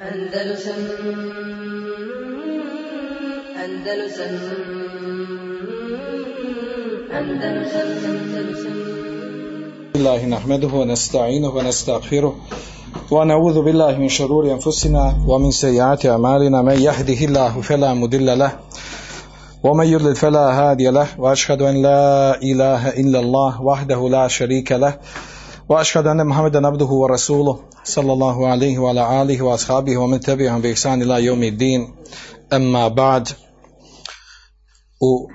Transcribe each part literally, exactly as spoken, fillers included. Andalusam, Andalusam, Andalusam, Andalusam. Allahi nahmeduhu, nasta'inuhu, nasta'gfiruhu. Wa na'udhu billahi min shururi anfusina wa min sayyiati a'malina. Man yahdihillahu fala mudilla lahu. ومن يضلل فلا هادي له وأشهد أن لا إله إلا الله وحده لا شريك له وأشهد أن محمدا عبده ورسوله صلى الله عليه وعلى آله وأصحابه ومن تبعهم بإحسان إلى يوم الدين أما بعد. U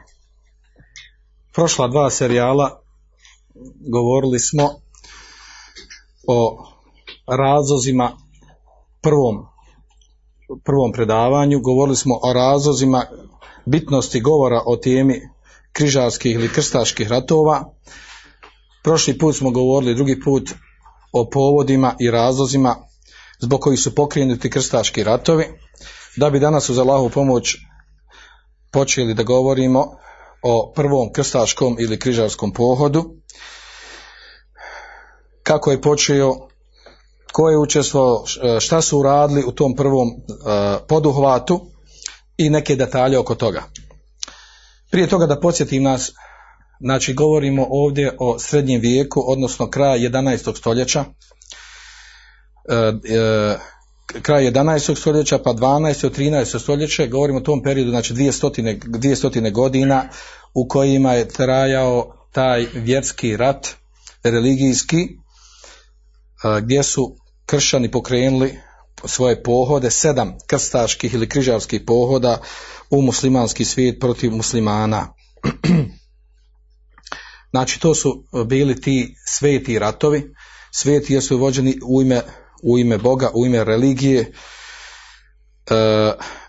prošla dva serijala govorili smo o razlozima prvom prvom predavanju, govorili smo o razlozima bitnosti govora o temi križarskih ili krstaških ratova. Prošli put smo govorili, drugi put, o povodima i razlozima zbog kojih su pokrenuti krstaški ratovi, da bi danas uz Allahovu pomoć počeli da govorimo o prvom krstaškom ili križarskom pohodu, kako je počeo, tko je učestvovao, šta su uradili u tom prvom poduhvatu i neke detalje oko toga. Prije toga da podsjetim nas, znači govorimo ovdje o srednjem vijeku, odnosno kraj jedanaestog stoljeća, e, kraj jedanaestog stoljeća pa dvanaesto, trinaesto stoljeće, govorimo o tom periodu, znači dvjesto godina u kojima je trajao taj vjerski rat, religijski, gdje su kršćani pokrenuli svoje pohode, sedam krstaških ili križarskih pohoda u muslimanski svijet protiv muslimana. Znači to su bili ti sveti ratovi, sveti jer su vođeni u ime, u ime Boga, u ime religije. E,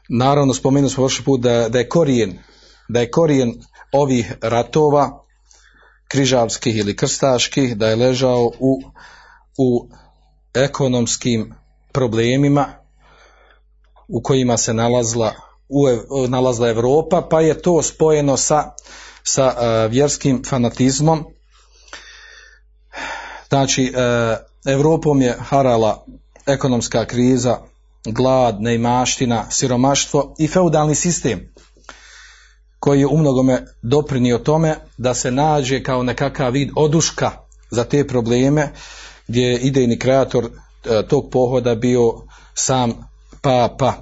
naravno spomenuli smo prošli put da, da je korijen, da je korijen ovih ratova križarskih ili krstaških, da je ležao u, u ekonomskim problemima u kojima se nalazila, u, nalazila Europa, pa je to spojeno sa, sa uh, vjerskim fanatizmom. Znači, uh, Europom je harala ekonomska kriza, glad, neimaština, siromaštvo i feudalni sistem koji je umnogome doprinio tome da se nađe kao nekakav vid oduška za te probleme, gdje je idejni kreator tog pohoda bio sam papa.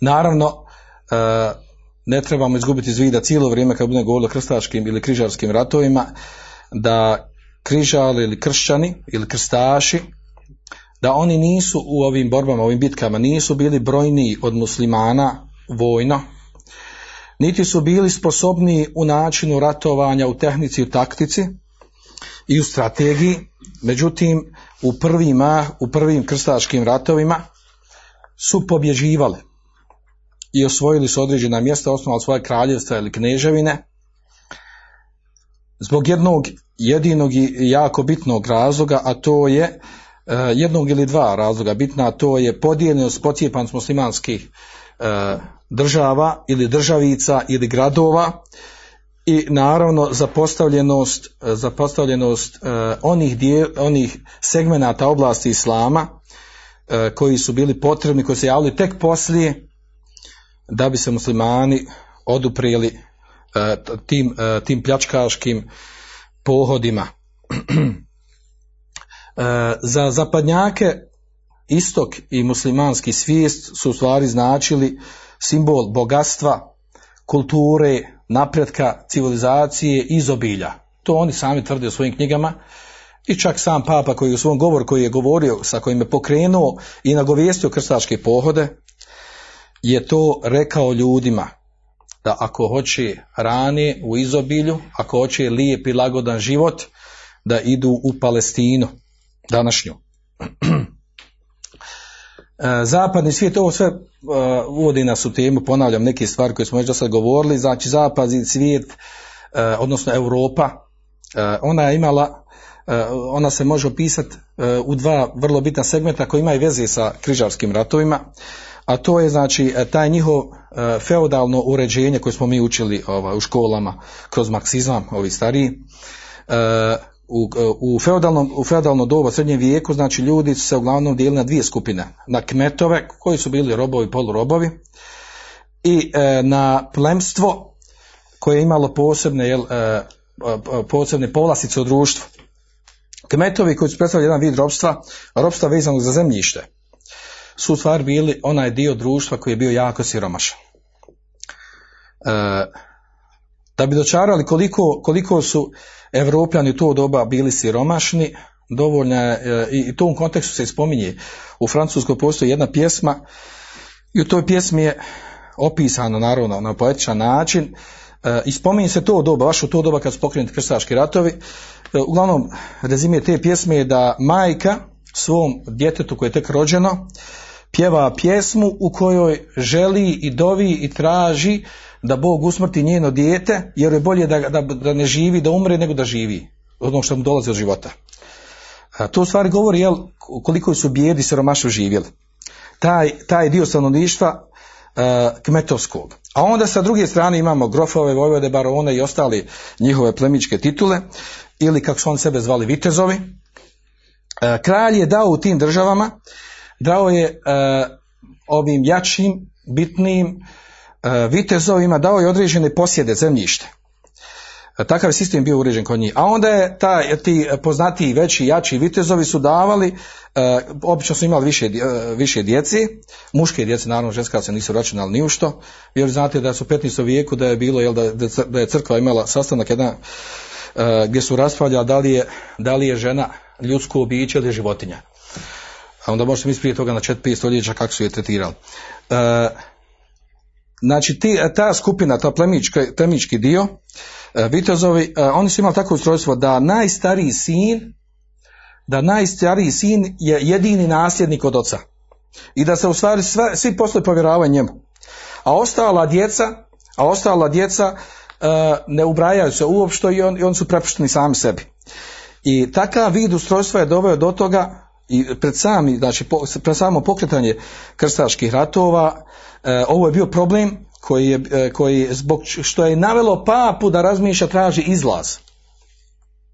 Naravno, ne trebamo izgubiti iz vida cijelo vrijeme kad budemo govorili o krstaškim ili križarskim ratovima, da križali ili kršćani ili krstaši, da oni nisu u ovim borbama, ovim bitkama nisu bili brojniji od muslimana vojno, niti su bili sposobniji u načinu ratovanja, u tehnici, u taktici i u strategiji. Međutim, u prvima, u prvim krstaškim ratovima su pobjeđivali i osvojili su određena mjesta, osnovali svoje kraljevstva ili kneževine, zbog jednog jedinog i jako bitnog razloga, a to je, jednog ili dva razloga bitna, a to je podijeljenost, pocijepanost muslimanskih država ili državica ili gradova, i naravno zapostavljenost, zapostavljenost eh, onih, dijel, onih segmenata oblasti islama eh, koji su bili potrebni, koji se javili tek poslije da bi se muslimani oduprijeli eh, tim, eh, tim pljačkaškim pohodima. eh, za zapadnjake istok i muslimanski svijest su u stvari značili simbol bogatstva, kulture, napretka, civilizacije, izobilja. To oni sami tvrde u svojim knjigama i čak sam papa koji u svom govoru koji je govorio, sa kojim je pokrenuo i nagovijestio krstaške pohode, je to rekao ljudima da ako hoće hrane u izobilju, ako hoće lijep i lagodan život, da idu u Palestinu današnju. Zapadni svijet, ovo sve uvodi nas u temu, ponavljam neke stvari koje smo već do sad govorili. Znači zapadni svijet, odnosno Europa, ona je imala, ona se može opisati u dva vrlo bitna segmenta koji imaju veze sa križarskim ratovima, a to je znači taj njihov feudalno uređenje koje smo mi učili u školama kroz marksizam, ovi stariji, U, u, feudalnom, u feudalno doba, srednjem vijeku, znači ljudi su se uglavnom dijelili na dvije skupine. Na kmetove, koji su bili robovi, polurobovi, i e, na plemstvo, koje je imalo posebne, jel, e, posebne povlastice u društvu. Kmetovi koji su predstavljali jedan vid robstva, robstva vezanog za zemljište, su u stvari bili onaj dio društva koji je bio jako siromašan. E, da bi dočarali koliko, koliko su Evropljani u to doba bili siromašni, dovoljno je, i u tom kontekstu se spominje, u Francuskoj postoji jedna pjesma i u toj pjesmi je opisano, naravno, na poetičan način, i spominje se to doba, baš u to doba kad su pokrenuti krstaški ratovi. Uglavnom, rezime te pjesme je da majka svom djetetu koje je tek rođeno pjeva pjesmu u kojoj želi i dovi i traži da Bog usmrti njeno dijete, jer je bolje da, da, da ne živi, da umre, nego da živi od onog što mu dolazi od života. A to u stvari govori, jel, koliko su bijedi siromaši živjeli. Taj, taj dio stanovništva e, kmetovskog. A onda sa druge strane imamo grofove, vojvode, barone i ostali njihove plemičke titule, ili kako su oni sebe zvali, vitezovi. E, kralj je dao u tim državama, dao je e, ovim jačim, bitnim vitezovima, dao je određene posjede, zemljište. Takav je sistem bio uređen kod njih. A onda je taj, ti poznatiji, veći, jači vitezovi su davali, e, obično su imali više, više djeci, muške djece, naravno, ženska se nisu računali ni u što, jer znate da su u petnaestom vijeku da je bilo, jel, da, da je crkva imala sastanak jedan, e, gdje su raspravljali da li je, da li je žena ljudsko biće ili životinja. A onda možete misliti prije toga na četiri pet stoljeća kako su je tretirali. E, Znači ti, ta skupina, ta plemički, plemički dio, vitezovi, oni su imali takvo ustrojstvo da najstariji sin, da najstariji sin je jedini nasljednik od oca. I da se u stvari sve, svi poslovi povjeravaju njemu. A ostala djeca, a ostala djeca ne ubrajaju se uopšte i, on, i oni su prepušteni sami sebi. I takav vid ustrojstva je doveo do toga, i pred, sami, znači, pred samo pokretanje krstaških ratova, e, ovo je bio problem koji je, e, koji, zbog što je navelo papu da razmišlja, traži izlaz.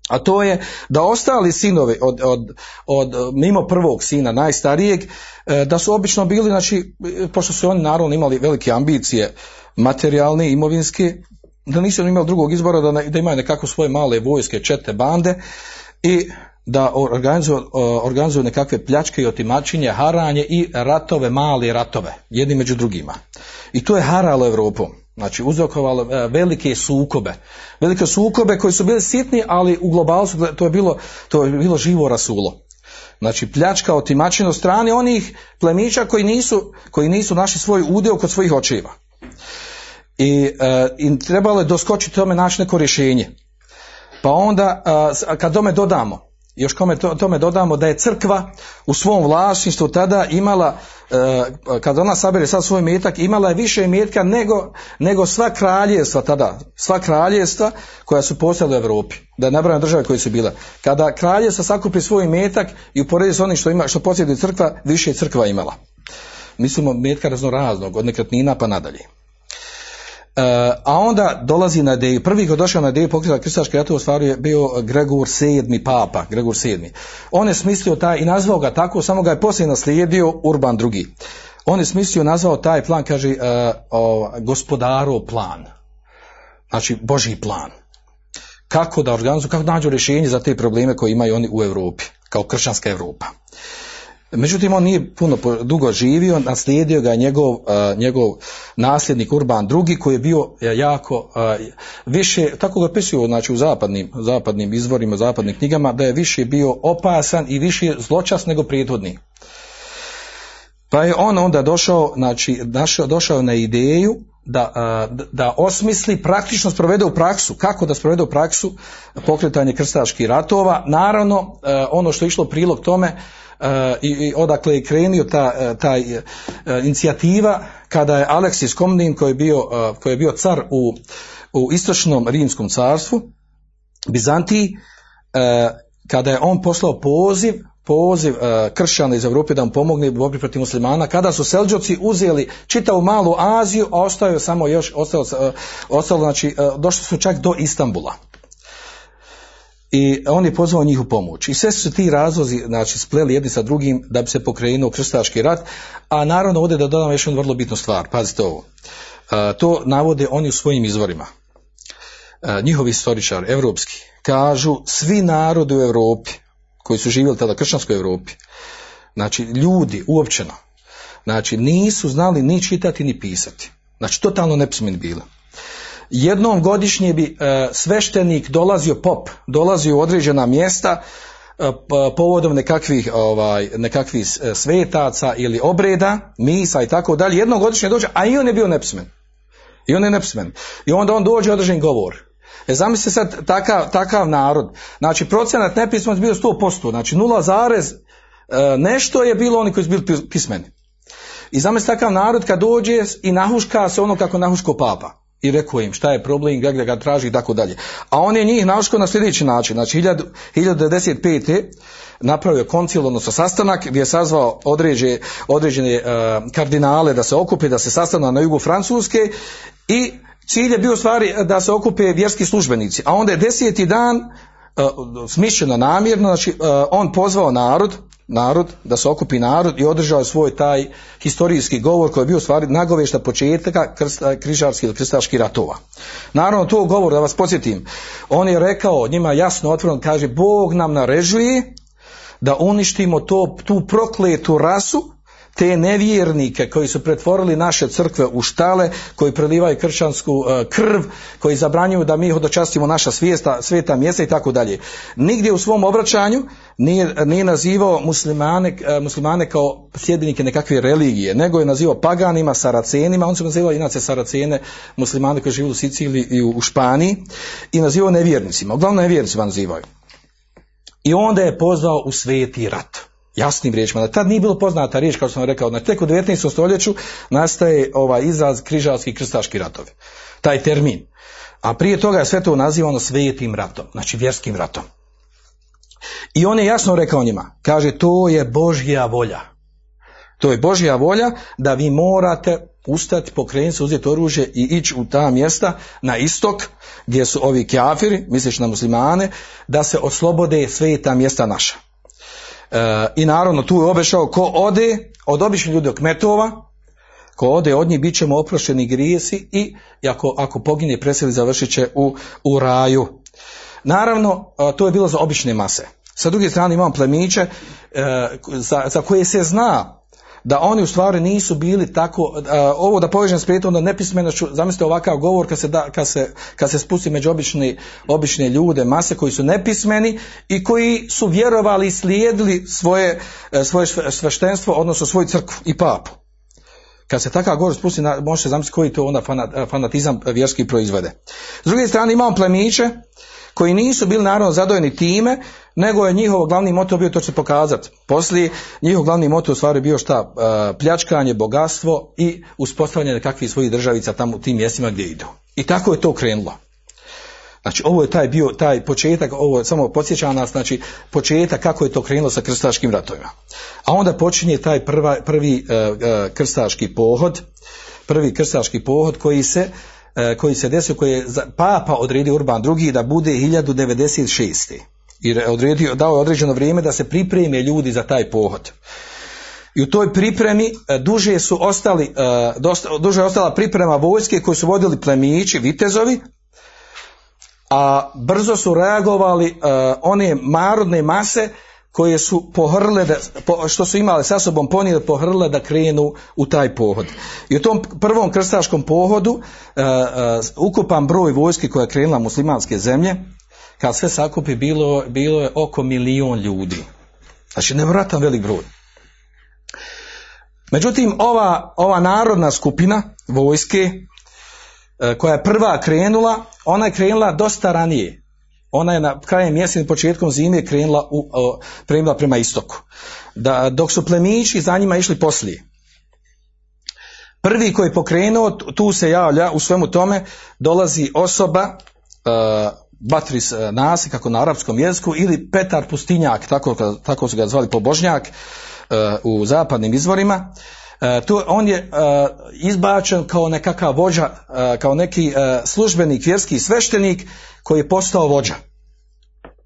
A to je da ostali sinovi od, od, od mimo prvog sina, najstarijeg, e, da su obično bili, znači, pošto su oni naravno imali velike ambicije materijalne, imovinske, da nisu imali drugog izbora, da, ne, da imaju nekako svoje male vojske, čete, bande, i da organizuju, organizuju nekakve pljačke i otimačinje, haranje i ratove, mali ratove, jedni među drugima. I to je haralo Evropom, znači uzrokovalo velike sukobe, velike sukobe koji su bili sitni, ali u globalu su, to je bilo, to je bilo živo rasulo. Znači pljačka, otimačina od strane onih plemića koji nisu, koji nisu našli svoj udjel kod svojih očeva. I, i trebalo je doskočiti tome, naći neko rješenje. Pa onda kad tome dodamo, još kome to, tome dodamo da je crkva u svom vlasništvu tada imala, e, kad ona sabere sad svoj metak, imala je više metka nego, nego sva kraljevstva tada, sva kraljevstva koja su postojala u Europi, da je nabrojena države koje su bile. Kada kraljevstva sakupi svoj metak i uporedi s onim što, ima, što posjeduje crkva, više je crkva imala. Mislimo metka raznoraznog, od nekretnina pa nadalje. E, a onda dolazi na ideju, prvi koji došao na ideju pokreta krstaške ratove, u stvari je bio Gregor sedmi, papa, Gregor sedmi. On je smislio taj i nazvao ga tako, samo ga je poslije naslijedio Urban drugi. On je smislio, nazvao taj plan, kaže, e, o, gospodarov plan, znači Božji plan. Kako da organizuju, kako da nađu rješenje za te probleme koje imaju oni u Europi, kao kršćanska Europa. Međutim, on nije puno dugo živio, naslijedio ga njegov, njegov nasljednik Urban drugi, koji je bio jako više, tako ga pisao, znači u zapadnim, zapadnim izvorima, zapadnim knjigama, da je više bio opasan i više zločast nego prethodni. Pa je on onda došao, znači, došao na ideju da, da osmisli, praktično sprovede u praksu, kako da sprovede u praksu pokretanje krstaških ratova. Naravno, ono što je išlo prilog tome, Uh, i, i odakle je krenio ta, ta uh, inicijativa, kada je Aleksije Komnen, koji je bio, uh, koji je bio car u, u istočnom rimskom carstvu, Bizantiji, uh, kada je on poslao poziv, poziv uh, kršćana iz Europe da mu pomogne u borbi protiv muslimana, kada su Selđoci uzeli čitavu malu Aziju, a ostao je samo još, ostalo, uh, ostalo, znači, uh, došli su čak do Istambula. i on je pozvao njih u pomoć. I sve su ti razlozi, znači, spleli jedni sa drugim da bi se pokrenuo krstaški rat, a naravno ovdje da dodam još jednu vrlo bitnu stvar, pazite ovo. E, to navode oni u svojim izvorima. E, njihovi istoričari, evropski, kažu svi narodi u Europi koji su živjeli tada u kršćanskoj Europi, znači ljudi uopćeno, znači nisu znali ni čitati ni pisati. Znači totalno nepismeni bili. Jednom godišnje bi e, sveštenik dolazio pop, dolazio u određena mjesta e, povodom nekakvih, ovaj, nekakvih svetaca ili obreda, misa i tako dalje. Jednom godišnje dođe, a i on je bio nepismen. I on je nepismen. I onda on dođe određen govor. E zamislite sad takav, takav narod. Znači procenat nepismenosti bio sto posto. Znači nula, e, nešto je bilo oni koji su bili pismeni. I zamislite takav narod kad dođe i nahuška se ono kako nahuško papa. I rekao im šta je problem, gdje ga traži i tako dalje. A on je njih našao na sljedeći način. Znači, hiljadu devedeset pete napravio koncil, odnosno sastanak, gdje je sazvao određe, određene e, kardinale da se okupe, da se sastanu na jugu Francuske i cilj je bio stvari da se okupe vjerski službenici. A onda je deseti dan, e, smišljeno namjerno, znači, e, on pozvao narod, narod, da se okupi narod i održao svoj taj historijski govor koji je bio u stvari nagovješta početka križarskih ili kristaških ratova. Naravno, to govor, da vas podsjetim, on je rekao, njima jasno otvoreno, kaže, Bog nam naređuje da uništimo to, tu prokletu rasu, te nevjernike koji su pretvorili naše crkve u štale, koji prelivaju kršćansku krv, koji zabranjuju da mi ih hodočastimo naša svijesta, sveta mjesta i tako dalje. Nigdje u svom obraćanju nije, nije nazivao muslimane, muslimane kao sljedbenike nekakve religije, nego je nazivao paganima, saracenima, on se nazivao inače saracene, muslimane koji žive u Siciliji i u Španiji, i nazivao nevjernicima, uglavnom nevjernicima nazivaju. I onda je pozvao u sveti rat. Jasnim riječima. Tad nije bilo poznata riječ, kao što sam rekao, na tek u devetnaestom stoljeću nastaje ovaj izraz križarski i krstaški ratovi. Taj termin. A prije toga je sve to nazivano svetim ratom, znači vjerskim ratom. I on je jasno rekao njima, kaže, to je Božja volja. To je Božja volja da vi morate ustati, pokrenuti se, uzeti oružje i ići u ta mjesta na istok gdje su ovi kafiri, misleći na muslimane, da se oslobode sveta mjesta naša. E, i naravno tu je obešao ko ode od običnih ljudi, od kmetova, ko ode od njih bit ćemo oprošteni grijesi i ako, ako pogine preseli završit će u, u raju. Naravno a, to je bilo za obične mase. Sa druge strane imamo plemiće e, za, za koje se zna da oni u stvari nisu bili tako, a, ovo da povežem s prijetno nepismenošću, zamislite ovakav govor kad se, da, kad se, kad se spusti među obične, obične ljude, mase koji su nepismeni i koji su vjerovali i slijedili svoje, svoje sveštenstvo, odnosno svoju crkvu i papu. Kad se takav govor spusti, možete zamisliti koji to onda fanatizam vjerski proizvede. S druge strane imamo plemiće koji nisu bili naravno zadojeni time, nego je njihov glavni moto bio, to će pokazati poslije, njihov glavni moto u stvari bio šta, pljačkanje, bogatstvo i uspostavljanje nekakvih svojih državica tamo u tim mjestima gdje idu. I tako je to krenulo. Znači ovo je taj bio taj početak, ovo samo podsjeća nas, znači početak kako je to krenulo sa krstaškim ratovima. A onda počinje taj prva, prvi uh, krstaški pohod, prvi krstaški pohod koji se koji se desio, koji je papa odredio Urban drugi da bude hiljadu devedeset šeste I odredio, dao je određeno vrijeme da se pripreme ljudi za taj pohod. I u toj pripremi duže su ostali, duže je ostala priprema vojske koju su vodili plemići, vitezovi, a brzo su reagovali one narodne mase koje su pohrle, da, što su imale sa sobom ponijeli, pohrle da krenu u taj pohod. I u tom prvom krstaškom pohodu uh, uh, ukupan broj vojske koja je krenula muslimanske zemlje, kad sve sakupi, bilo, bilo je oko milion ljudi. Znači nevjerojatan velik broj. Međutim, ova, ova narodna skupina vojske uh, koja je prva krenula, ona je krenula dosta ranije. Ona je na krajem jeseni, početkom zime krenula, u, uh, krenula prema istoku. Da, dok su plemići za njima išli poslije. Prvi koji je pokrenuo, tu se javlja u svemu tome, dolazi osoba, uh, Batris Nasi, kako na arapskom jeziku, ili Petar Pustinjak, tako, tako su ga zvali pobožnjak uh, u zapadnim izvorima. Uh, tu on je uh, izbačen kao nekakav vođa, uh, kao neki uh, službenik, vjerski sveštenik koji je postao vođa.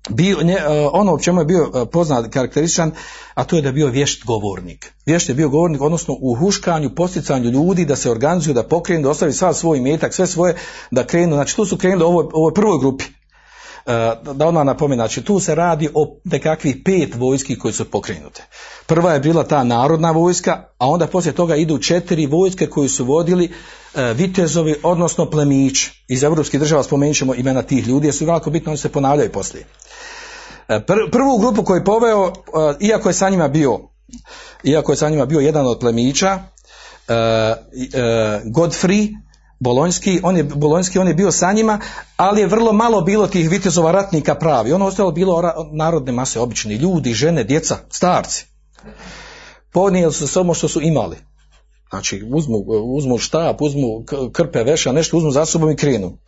bio, nje, ono o čemu je bio poznat, karakterističan, a to je da je bio vješt govornik. Vješt je bio govornik, odnosno u huškanju, posticanju ljudi da se organizuju, da pokrenu, da ostavi sav svoj imetak, sve svoje, da krenu. Znači tu su krenuli u ovoj, ovoj prvoj grupi. Da ona napomenu, znači tu se radi o nekakvih pet vojski koji su pokrenute. Prva je bila ta narodna vojska, a onda poslije toga idu četiri vojske koju su vodili vitezovi, odnosno plemići. Iz europskih država spomenut ćemo imena tih ljudi, jer su jako bitno, oni se ponavljaju poslije. Prvu grupu koju je poveo, iako je sa njima bio, iako je sa njima bio jedan od plemića, Godfrey Bulonjski, on je, Bulonjski, on je bio sa njima, ali je vrlo malo bilo tih vitezova ratnika pravi. Ono ostalo bilo narodne mase, obični ljudi, žene, djeca, starci. Ponijeli su samo što su imali. Znači, uzmu, uzmu štap, uzmu krpe veša, nešto uzmu za sobom i krenu.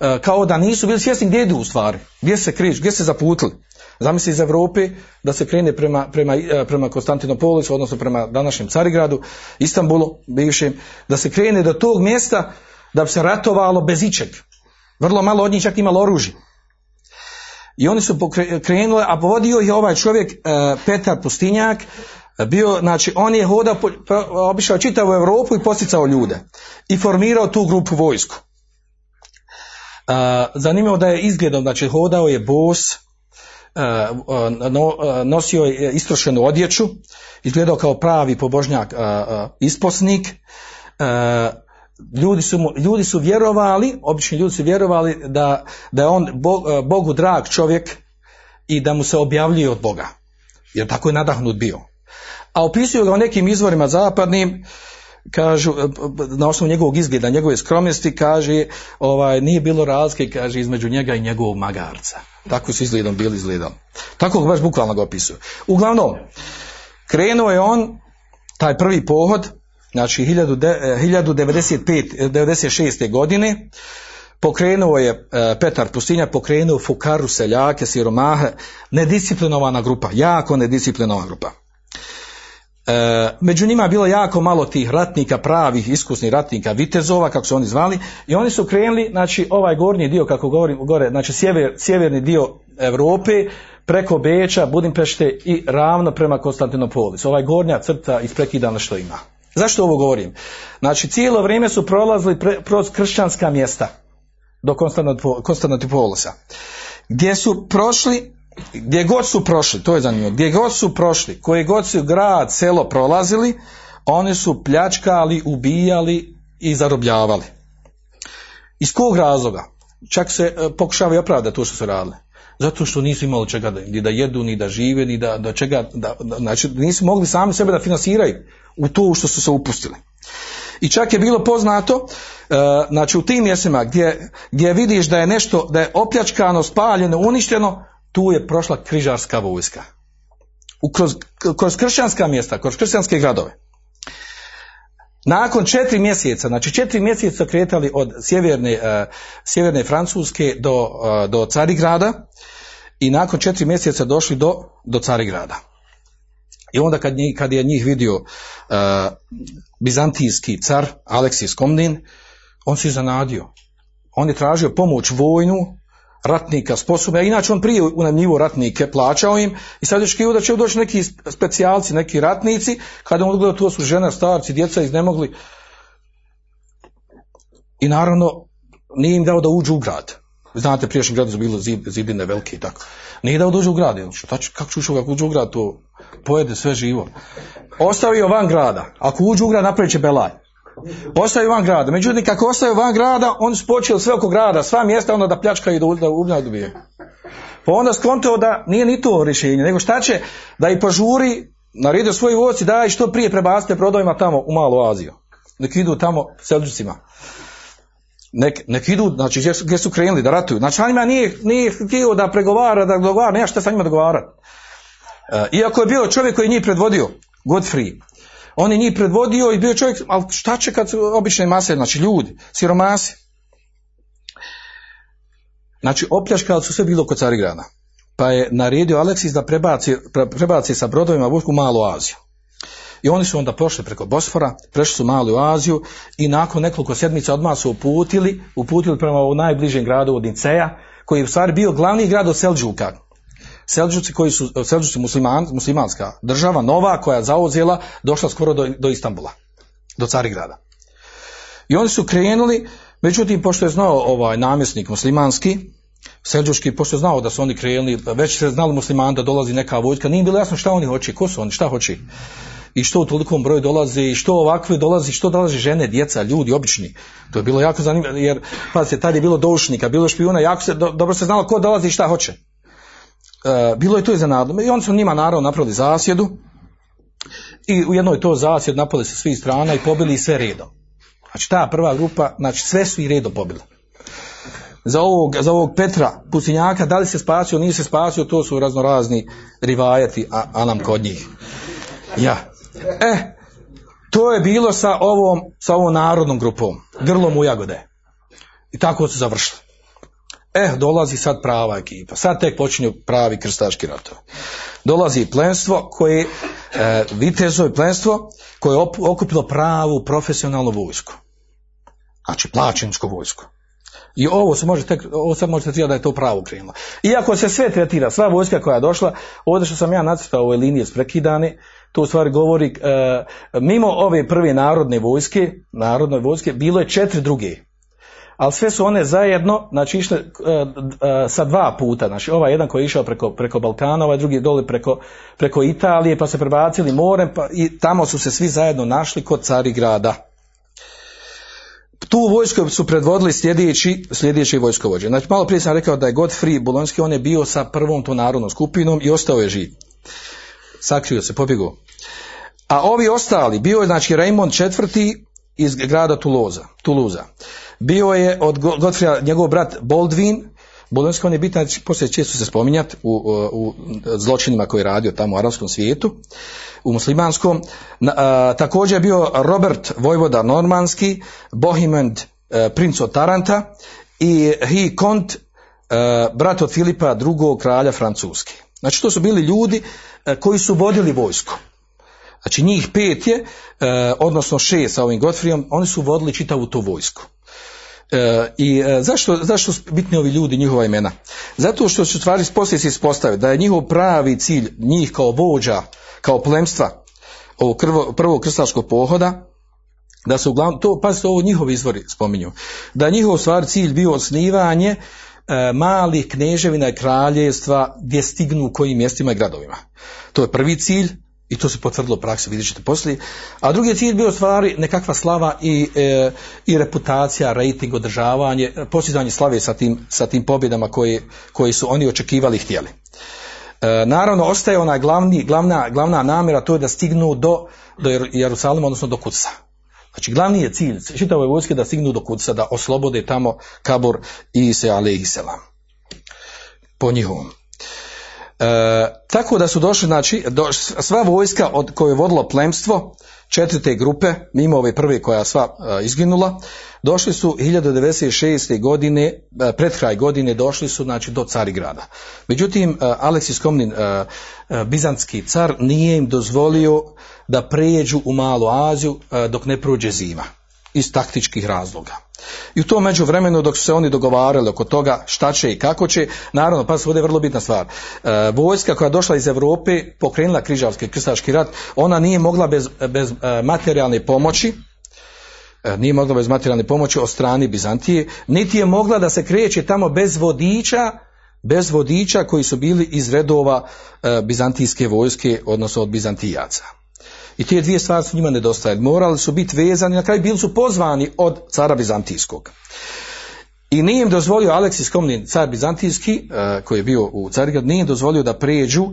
E, kao da nisu bili svjesni gdje idu u stvari, gdje se križ, gdje se zaputili. Zamisli iz Europe da se krene prema, prema, prema Konstantinopolisu, odnosno prema današnjem Carigradu, Istanbulu, bivšem, da se krene do tog mjesta da bi se ratovalo bez ičeg. Vrlo malo od njih čak imalo oružje. I oni su krenuli, a vodio je ovaj čovjek, Petar Pustinjak, bio, znači on je hodao, obišao čitavu Europu i posticao ljude. I formirao tu grupu vojsku. Zanimljivo da je izgledom, znači hodao je bos, nosio je istrošenu odjeću, izgledao kao pravi pobožnjak, isposnik. Ljudi su, mu, ljudi su vjerovali, obični ljudi su vjerovali da, da je on Bogu drag čovjek i da mu se objavljuje od Boga, jer tako je nadahnut bio. A opisuju ga u nekim izvorima zapadnim, kažu, na osnovu njegovog izgleda, njegove skromnosti, kaže, ovaj, nije bilo razlike, kaže, između njega i njegovog magarca. Tako su izgledom bili izgledali. Tako baš bukvalno ga opisuju. Uglavnom, krenuo je on, taj prvi pohod, znači hiljadu devedeset pete, devedeset šeste godine, pokrenuo je Petar Pustinjak, pokrenuo fukaru, seljake, siromahe, nedisciplinovana grupa, jako nedisciplinovana grupa. Među njima je bilo jako malo tih ratnika, pravih, iskusnih ratnika, vitezova, kako su oni zvali, i oni su krenuli, znači ovaj gornji dio, kako govorim gore, znači sjever, sjeverni dio Europe, preko Beča, Budimpešte i ravno prema Konstantinopolisu. Ovaj gornja crta isprekidana što ima. Zašto ovo govorim? Znači cijelo vrijeme su prolazili pre, kroz kršćanska mjesta do Konstantinopolisa. Gdje su prošli, gdje god su prošli, to je zanimljivo, gdje god su prošli, koje god su grad, selo prolazili, oni su pljačkali, ubijali i zarobljavali. Iz kog razloga? Čak se pokušavaju opravdati to što su radili. Zato što nisu imali čega da, ni da jedu, ni da žive, ni da, da čega, da, da, znači nisu mogli sami sebe da finansiraju u to što su se upustili. I čak je bilo poznato, znači u tim mjestima gdje, gdje vidiš da je nešto, da je opljačkano, spaljeno, uništeno, tu je prošla križarska vojska. Kroz, kroz kršćanska mjesta, kroz kršćanske gradove. Nakon četiri mjeseca, znači četiri mjeseca kretali od sjeverne, eh, sjeverne Francuske do, eh, do Carigrada i nakon četiri mjeseca došli do, do Carigrada. I onda kad, njih, kad je njih vidio eh, bizantijski car Aleksije Komnen, on se iznenadio. On je tražio pomoć vojnu, ratnika sposobna, inače on prije unajmljivao ratnike, plaćao im i sad očekivao da će doći neki specijalci, neki ratnici, kada on odgledao to su žene, starci, djeca iznemogli i naravno nije im dao da uđu u grad. Znate, prijašnji grad su bilo zidine velike i tako. Nije dao da uđu u grad, kako ću ući kako uđu u grad, to pojede sve živo. Ostavio van grada, ako uđu u grad napravit će belaj. Ostaju van grada, međutim kako ostaju van grada, oni su počeli sve oko grada, sva mjesta onda da pljačkaju i da ubljaju dobijaju. Pa onda skontao da nije ni to rješenje, nego šta će, da i požuri, naredio svoji vojsci da i što prije prebacite brodovima tamo u Malu Aziju. Nek idu tamo Selđocima. Nek, nek idu, znači gdje su, gdje su krenuli da ratuju. Znači njima nije, nije htio da pregovara, da dogovara, nema šta sa njima dogovarati. E, iako je bio čovjek koji njih predvodio, Godfrey, on je njih predvodio i bio čovjek, ali šta će kad su obične mase, znači ljudi, siromasi. Znači opljačkali su sve bilo kod Carigrada. Pa je naredio Aleksis da prebaci, prebaci sa brodovima vojsku u Malu Aziju. I oni su onda prošli preko Bosfora, prešli su u Malu Aziju i nakon nekoliko sedmica odmah su uputili, uputili prema u najbližem gradu od Niceja, koji je u stvari bio glavni grad od Selđuka, Selđuci koji su, Selđuci musliman, muslimanska država, nova koja je zauzela, došla skoro do, do Istambula, do Carigrada. I oni su krenuli, međutim, pošto je znao ovaj namjesnik muslimanski, Selđučki, pošto je znao da su oni krenuli, već se znali muslimani da dolazi neka vojska, nije bilo jasno šta oni hoće, ko su oni, šta hoće. I što u tolikom broju dolazi, i što ovakve dolazi, što dolazi žene, djeca, ljudi, obični. To je bilo jako zanimljivo, jer pazite, tad je bilo doušnika, bilo špijuna, jako se, do, dobro se znalo ko dolazi i šta hoće. E, bilo je to iznenadno. I oni su njima naravno napravili zasjedu i u jednoj to zasjedu napali se svih strana i pobili sve redom. Znači ta prva grupa, znači sve su i redom pobili. Za ovog, za ovog Petra Pustinjaka, da li se spasio, nije se spasio, to su raznorazni rivajati, a, a nam kod njih. Ja. E, to je bilo sa ovom, sa ovom narodnom grupom, grlom u jagode. I tako su završili. E, dolazi sad prava ekipa. Sad tek počinju pravi krstaški ratovi. Dolazi plenstvo koje, e, vitezovo plenstvo koje je okupilo pravu profesionalnu vojsku. Znači plaćensku vojsku. I ovo se može tek, ovo sad može tretirati da je to pravo krenulo. Iako se sve tretira, sva vojska koja je došla, ovdje što sam ja nacrtao ove linije sprekidane, to u stvari govori, e, mimo ove prve narodne vojske, narodne vojske, bilo je četiri druge. Ali sve su one zajedno, znači išle e, e, sa dva puta, znači ovaj jedan koji je išao preko, preko Balkana, ovaj drugi dole preko, preko Italije, pa se prebacili morem, pa i tamo su se svi zajedno našli kod Carigrada. Tu vojsku su predvodili sljedeći, sljedeći vojskovođe. Znači malo prije sam rekao da je Godfrey Bulonjski, on je bio sa prvom to narodnom skupinom i ostao je živ. Sakrio se, pobjegao. A ovi ostali, bio je znači Raymond četvrti iz grada Tuluza, Tuluza. Bio je od Godfreya njegov brat Boldvin, Bolonjski, on je bitan, poslije često se spominjati u, u zločinima koje je radio tamo u arapskom svijetu, u muslimanskom. Na, a, također je bio Robert Vojvoda normanski, Bohemond a, princ od Taranta i Hi Kont, a, brat od Filipa drugog kralja Francuski. Znači to su bili ljudi a, koji su vodili vojsku. Znači njih pet je, a, odnosno šest sa ovim Godfreyom, oni su vodili čitavu tu vojsku. E, i e, zašto, zašto su bitni ovi ljudi, njihova imena? Zato što su stvari poslije se ispostaviti da je njihov pravi cilj, njih kao vođa, kao plemstva ovog krvo, prvog krstaškog pohoda, da su uglavnom, to, pazite, ovo njihovi izvori spominju, da je njihov stvar cilj bio osnivanje e, malih kneževina i kraljevstva gdje stignu u kojim mjestima i gradovima. To je prvi cilj i to se potvrdilo u praksi, vidjet ćete poslije. A drugi cilj bio stvari nekakva slava i, e, i reputacija, rejting, održavanje, postizanje slave sa tim, sa tim pobjedama koje, koje su oni očekivali i htjeli. E, naravno, ostaje ona glavni, glavna, glavna namjera, to je da stignu do, do Jerusalima, odnosno do Kudsa. Znači, glavni je cilj čitave vojske da stignu do Kudsa, da oslobode tamo Kabur i se alejhi selam. Po njihovom. E, tako da su došli, znači, do, sva vojska od koje je vodilo plemstvo, četvrte grupe, mimo ove prve koja sva e, izginula, došli su hiljadu devetsto devedeset šeste. godine, e, pred kraj godine, došli su, znači, do Carigrada. Međutim, e, Aleksije Komnen, e, e, bizantski car, nije im dozvolio da pređu u Malu Aziju e, dok ne prođe zima, iz taktičkih razloga. I u tom međuvremenu dok su se oni dogovarali oko toga šta će i kako će, naravno, pa se ovdje je vrlo bitna stvar, e, vojska koja je došla iz Europe, pokrenula križarski krstaški rat, ona nije mogla bez, bez e, materijalne pomoći, e, nije mogla bez materijalne pomoći od strane Bizantije, niti je mogla da se kreće tamo bez vodiča, bez vodiča koji su bili iz redova e, bizantijske vojske, odnosno od Bizantijaca. I te dvije stvari su njima nedostajali. Morali su biti vezani, na kraju bili su pozvani od cara Bizantijskog. I nije im dozvolio Aleksije Komnen, car Bizantijski, koji je bio u Carigradu, nije im dozvolio da pređu,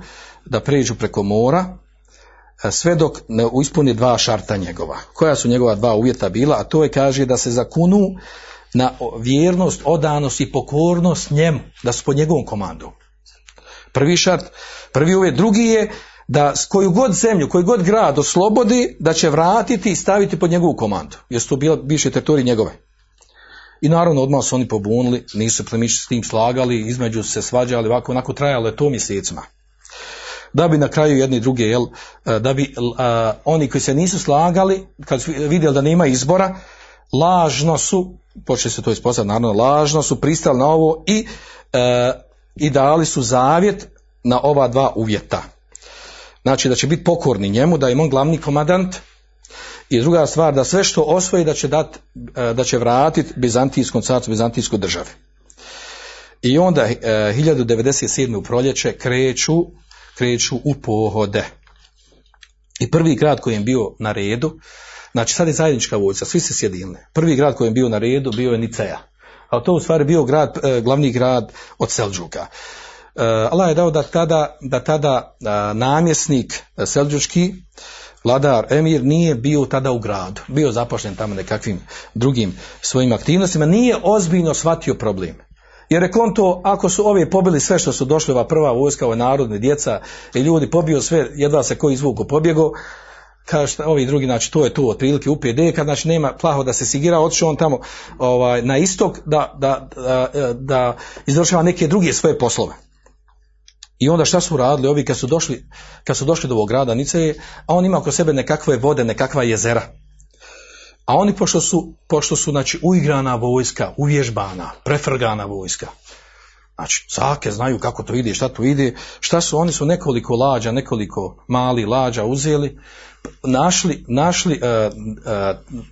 da pređu preko mora, sve dok ne ispuni dva šarta njegova. Koja su njegova dva uvjeta bila? A to je, kaže, da se zakunu na vjernost, odanost i pokornost njemu, da su pod njegovom komandom. Prvi šart, prvi uvjet, drugi je da koju god zemlju, koji god grad oslobodi, da će vratiti i staviti pod njegovu komandu, jer su to bila bivše teritorije njegove. I naravno odmah su oni pobunili, nisu plemići s tim slagali, između se svađali, ovako onako trajalo je to mjesecima. Da bi na kraju jedni druge, jel, da bi a, oni koji se nisu slagali, kad su vidjeli da nema izbora, lažno su, počeli se to ispostaviti, naravno, lažno su pristali na ovo i, a, i dali su zavjet na ova dva uvjeta. Znači da će biti pokorni njemu, da je on glavni komadant, i druga stvar da sve što osvoji da će, dat, da će vratiti Bizantijskom carstvu, Bizantijskoj državi. I onda hiljadu devedeset sedme u proljeće kreću, kreću u pohode. I prvi grad koji je bio na redu, znači sad je zajednička vojska, svi se sjedinile. Prvi grad koji je bio na redu bio je Niceja. A to u stvari bio grad, glavni grad od Selđuka. Allah je dao da tada, da tada namjesnik selđučki, vladar emir, nije bio tada u gradu. Bio zapošljen tamo nekakvim drugim svojim aktivnostima. Nije ozbiljno shvatio problem. Jer je on to, ako su ovi pobili sve što su došli, ova prva vojska, ova narodne djeca i ljudi, pobio sve, jedva se ko izvuku pobjego, kaže šta, ovi drugi, znači to je to otprilike U P D, kad znači nema plaho da se sigira, otišao on tamo ovaj, na istok da, da, da, da izvršava neke druge svoje poslove. I onda šta su radili ovi kad su došli, kad su došli do ovog grada Niceje, a on ima oko sebe nekakve vode, nekakva jezera. A oni pošto su, pošto su znači, uigrana vojska, uvježbana, prefrgana vojska, znači sake znaju kako to ide, šta to ide, šta su, oni su nekoliko lađa, nekoliko mali lađa uzeli, našli, našli e, e,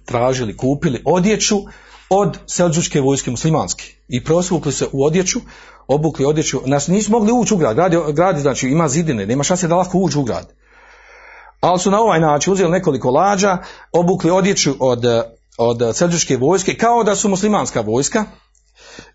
tražili, kupili odjeću od selđučke vojske muslimanske i prosvukli se u odjeću, obukli odjeću, znači nisu mogli ući u grad, grad, je, grad znači ima zidine, nema šanse da lako uđu u grad. Ali su na ovaj način uzeli nekoliko lađa, obukli odjeću od, od selđučke vojske, kao da su muslimanska vojska,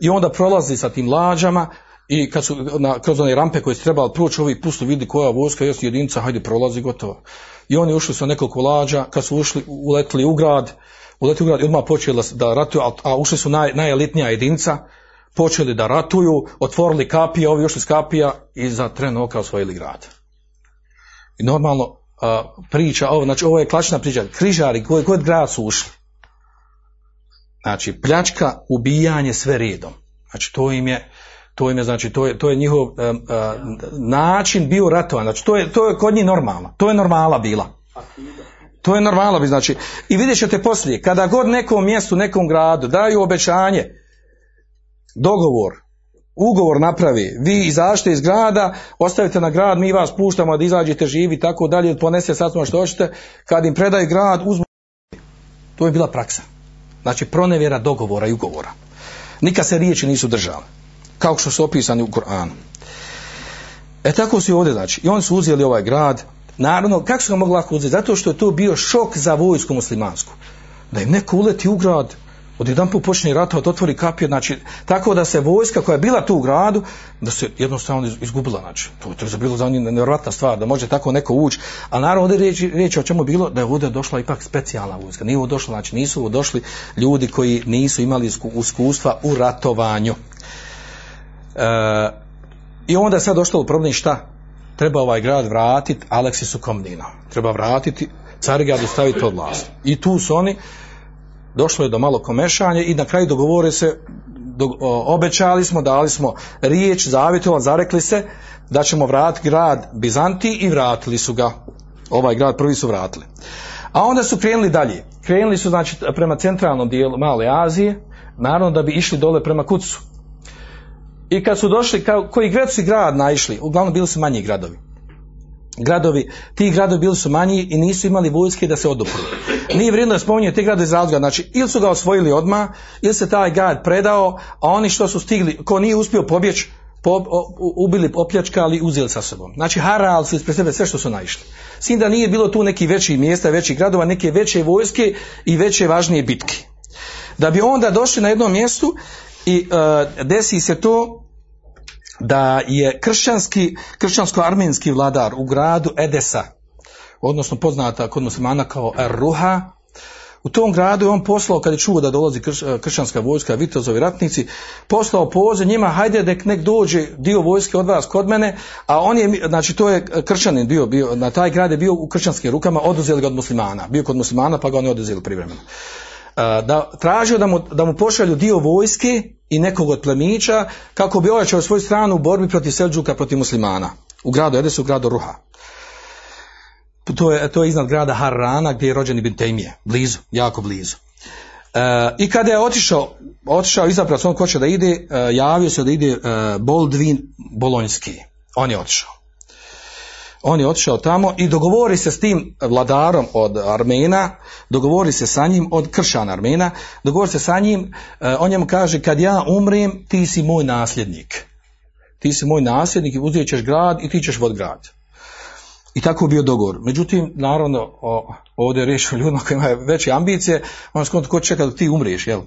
i onda prolazi sa tim lađama i kad su na, kroz one rampe koje su trebali proći, ovi pustu vidi koja vojska jest jedinica, hajde prolazi, gotovo. I oni ušli sa nekoliko lađa, kad su ušli, uletili u grad, uletili u grad i odmah počeli da ratuju, a, a ušli su naj, najelitnija jedinica, počeli da ratuju, otvorili kapije, ovi ušli s kapija i za tren oka osvojili grad. I normalno a, priča, ovo, znači ovo je klasična priča, križari koji god grad su ušli. Znači pljačka, ubijanje sve redom. Znači to im je, to im je, znači to je, to je njihov uh, uh, način bio ratovanja. Znači to je, to je kod njih normalno. To je normala bila. To je normala bi znači. I vidjet ćete poslije, kada god nekom mjestu, nekom gradu daju obećanje, dogovor, ugovor napravi, vi izađete iz grada, ostavite na grad, mi vas puštamo da izađete živi, tako dalje, ponese sad smo što hoćete, kad im predaju grad, uzmu. To je bila praksa. Znači pronevjera dogovora i ugovora. Nikad se riječi nisu držale, kao što su opisani u Koranu. E tako su i ovdje, znači. I oni su uzeli ovaj grad. Naravno, kako su ga mogli lako uzeti? Zato što je to bio šok za vojsku muslimansku. Da im neko uleti u grad, odjedanput počne ratovat, otvori kapije, znači, tako da se vojska koja je bila tu u gradu, da se jednostavno izgubila, znači. To je bilo za njih nevjerojatna stvar, da može tako neko ući. A naravno, ovdje riječ, riječ o čemu bilo, da je ovdje došla ipak specijalna vojska. Nije ovo došla, znači nisu ovo došli ljudi koji nisu imali iskustva u ratovanju. E, I onda je sad došlo u problem šta? Treba ovaj grad vratiti Aleksisu Komninu. Treba vratiti Carigradu, staviti od vlasti. I tu su oni, došlo je do malo komešanja i na kraju dogovore se, do, o, obećali smo, dali smo riječ, zavjetovali, zarekli se da ćemo vratiti grad Bizantiji i vratili su ga. Ovaj grad prvi su vratili. A onda su krenuli dalje. Krenuli su znači prema centralnom dijelu Male Azije, naravno da bi išli dole prema Kucu. I kad su došli, kao, koji greci grad naišli, uglavnom bili su manji gradovi. Gradovi, ti gradovi bili su manji i nisu imali vojske da se odupru. Nije vrijedno spominjati te grade iz razloga, znači ili su ga osvojili odmah, ili se taj grad predao, a oni što su stigli, ko nije uspio pobjeći, po, ubili, opljačkali, uzeli sa sobom. Znači harali su ispred sebe sve što su naišli. S tim da nije bilo tu nekih većih mjesta, većih gradova, neke veće vojske i veće važnije bitke. Da bi onda došli na jednom mjestu i uh, desi se to da je kršćanski, kršćansko-armenski vladar u gradu Edesa, odnosno poznata kod muslimana kao Ar-Ruha, u tom gradu je on poslao, kad je čuo da dolazi krš, kršćanska vojska, vitezovi ratnici, poslao poziv njima, hajde nek, nek dođe dio vojske od vas kod mene, a on je, znači to je kršćanin bio, bio, na taj grad je bio u kršćanskim rukama, oduzeli ga od muslimana, bio kod muslimana pa ga oni oduzeli privremeno. Da, tražio da mu, da mu pošalju dio vojske i nekog od plemića kako bi ojačao svoju stranu u borbi protiv Selđuka, protiv muslimana u gradu Edesu, u gradu Ruha. To je, to je iznad grada Harana gdje je rođen Ibn Tejmije, blizu, jako blizu. E, I kada je otišao, otišao izabrao on ko će da ide, e, javio se da ide e, Boldvin Bolonjski, On je otišao. On je otišao tamo i dogovori se s tim vladarom od Armena, dogovori se sa njim, od kršćana Armena, dogovori se sa njim, on njemu kaže, kad ja umrem, ti si moj nasljednik. Ti si moj nasljednik i uzet ćeš grad i ti ćeš vod grad. I tako bio dogovor. Međutim, naravno, ovdje je riječ o ljudima koji imaju veće ambicije, on skonto ko čeka da ti umriješ, jel?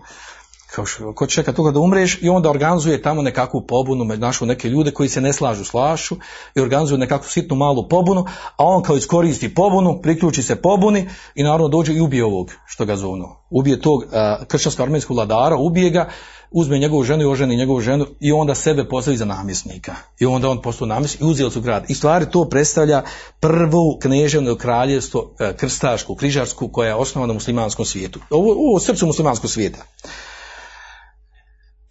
Ko čeka toga da umreš i onda organizuje tamo nekakvu pobunu, našu neke ljude koji se ne slažu s vlašću i organizuje nekakvu sitnu malu pobunu, a on kao iskoristi pobunu, priključi se pobuni i naravno dođe i ubije ovog, što ga zovnu. Ubije tog kršćansko-armenskog vladara, ubije ga, uzme njegovu ženu i oženi njegovu ženu i onda sebe postavi za namjesnika. I onda on postao namjesnik i uzeo su grad. I stvari to predstavlja prvo kneževno kraljevstvo krstaško, križarsko koja je osnovana u muslimanskom svijetu. Ovo u srcu muslimanskog svijeta.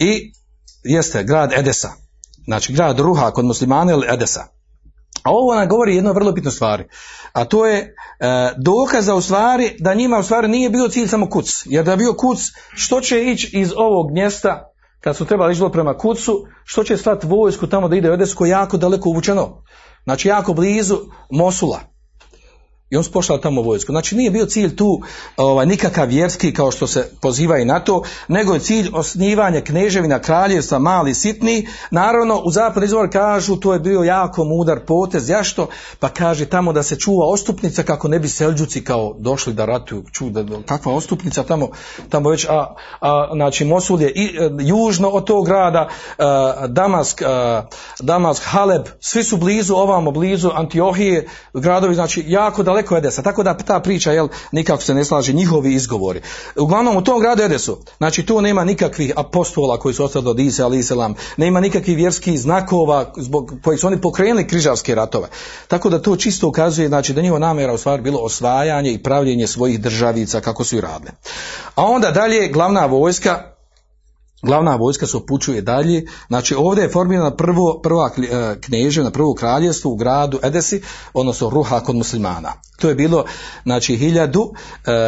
I jeste grad Edesa, znači grad Ruha kod muslimana ili Edesa. A ovo nam govori jednu vrlo bitnu stvar, a to je e, dokaza u stvari da njima u stvari nije bio cilj samo Kuc, jer da je bio Kuc, što će ići iz ovog mjesta, kad su trebali ići prema Kucu, što će stati vojsku tamo da ide u Edesko jako daleko uvučeno, znači jako blizu Mosula. I on su pošla tamo vojsku. Znači nije bio cilj tu ovaj, nikakav vjerski kao što se poziva i na to, nego je cilj osnivanje kneževina, kraljevstva, mali, sitni. Naravno, u zapadni izvor kažu to je bio jako mudar potez. Zašto? Pa kaže tamo da se čuva ostupnica kako ne bi Selđuci kao došli da ratuju. Ču, da, kakva ostupnica tamo, tamo već, a, a, znači Mosul je i, a, južno od tog grada, a, Damask, a, Damask, Haleb, svi su blizu, ovamo blizu Antiohije, gradovi, znači jako daleko Edesa, tako da ta priča, jel, nikako se ne slaže, njihovi izgovori. Uglavnom u tom gradu Edesu, znači tu nema nikakvih apostola koji su ostali od Isa ali Iselam, nema nikakvih vjerskih znakova zbog kojih su oni pokrenuli križarske ratove. Tako da to čisto ukazuje, znači da njihova namjera u stvari bilo osvajanje i pravljenje svojih državica kako su i radile. A onda dalje glavna vojska Glavna vojska se upućuje dalje, znači ovdje je formirana prvo, prva kneževina, prvo kraljevstvo u gradu Edesi, odnosno Ruha kod muslimana. To je bilo, znači,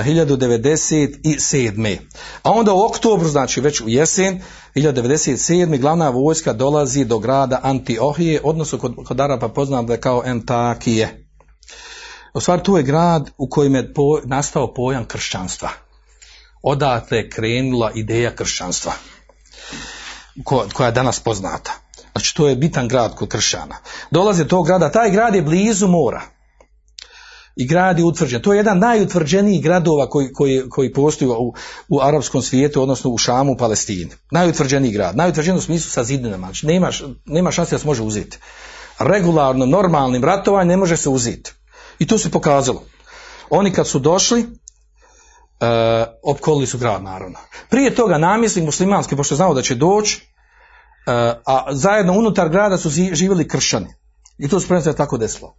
hiljadu devedeset sedme. A onda u oktobru, znači već u jesen, hiljadu devedeset sedme glavna vojska dolazi do grada Antiohije, odnosno kod, kod Arapa poznam da je kao Entakije. U stvari tu je grad u kojem je po, nastao pojam kršćanstva. Odatle je krenula ideja kršćanstva, koja je danas poznata. Znači to je bitan grad kod kršćana. Dolazi do tog grada, taj grad je blizu mora i grad je utvrđen. To je jedan najutvrđenijih gradova koji, koji, koji postoji u, u arapskom svijetu, odnosno u Šamu, u Palestini. Najutvrđeniji grad, najutvrđen u smislu sa zidinama. Znači nema, nema šanse da se može uzeti. Regularno, normalnim ratovanjem ne može se uzeti. I to se pokazalo. Oni kad su došli, E, opkolili su grad, naravno. Prije toga namjesnik muslimanski, pošto znao da će doći, e, a zajedno unutar grada su živjeli kršćani. I to se prvenstveno tako desilo.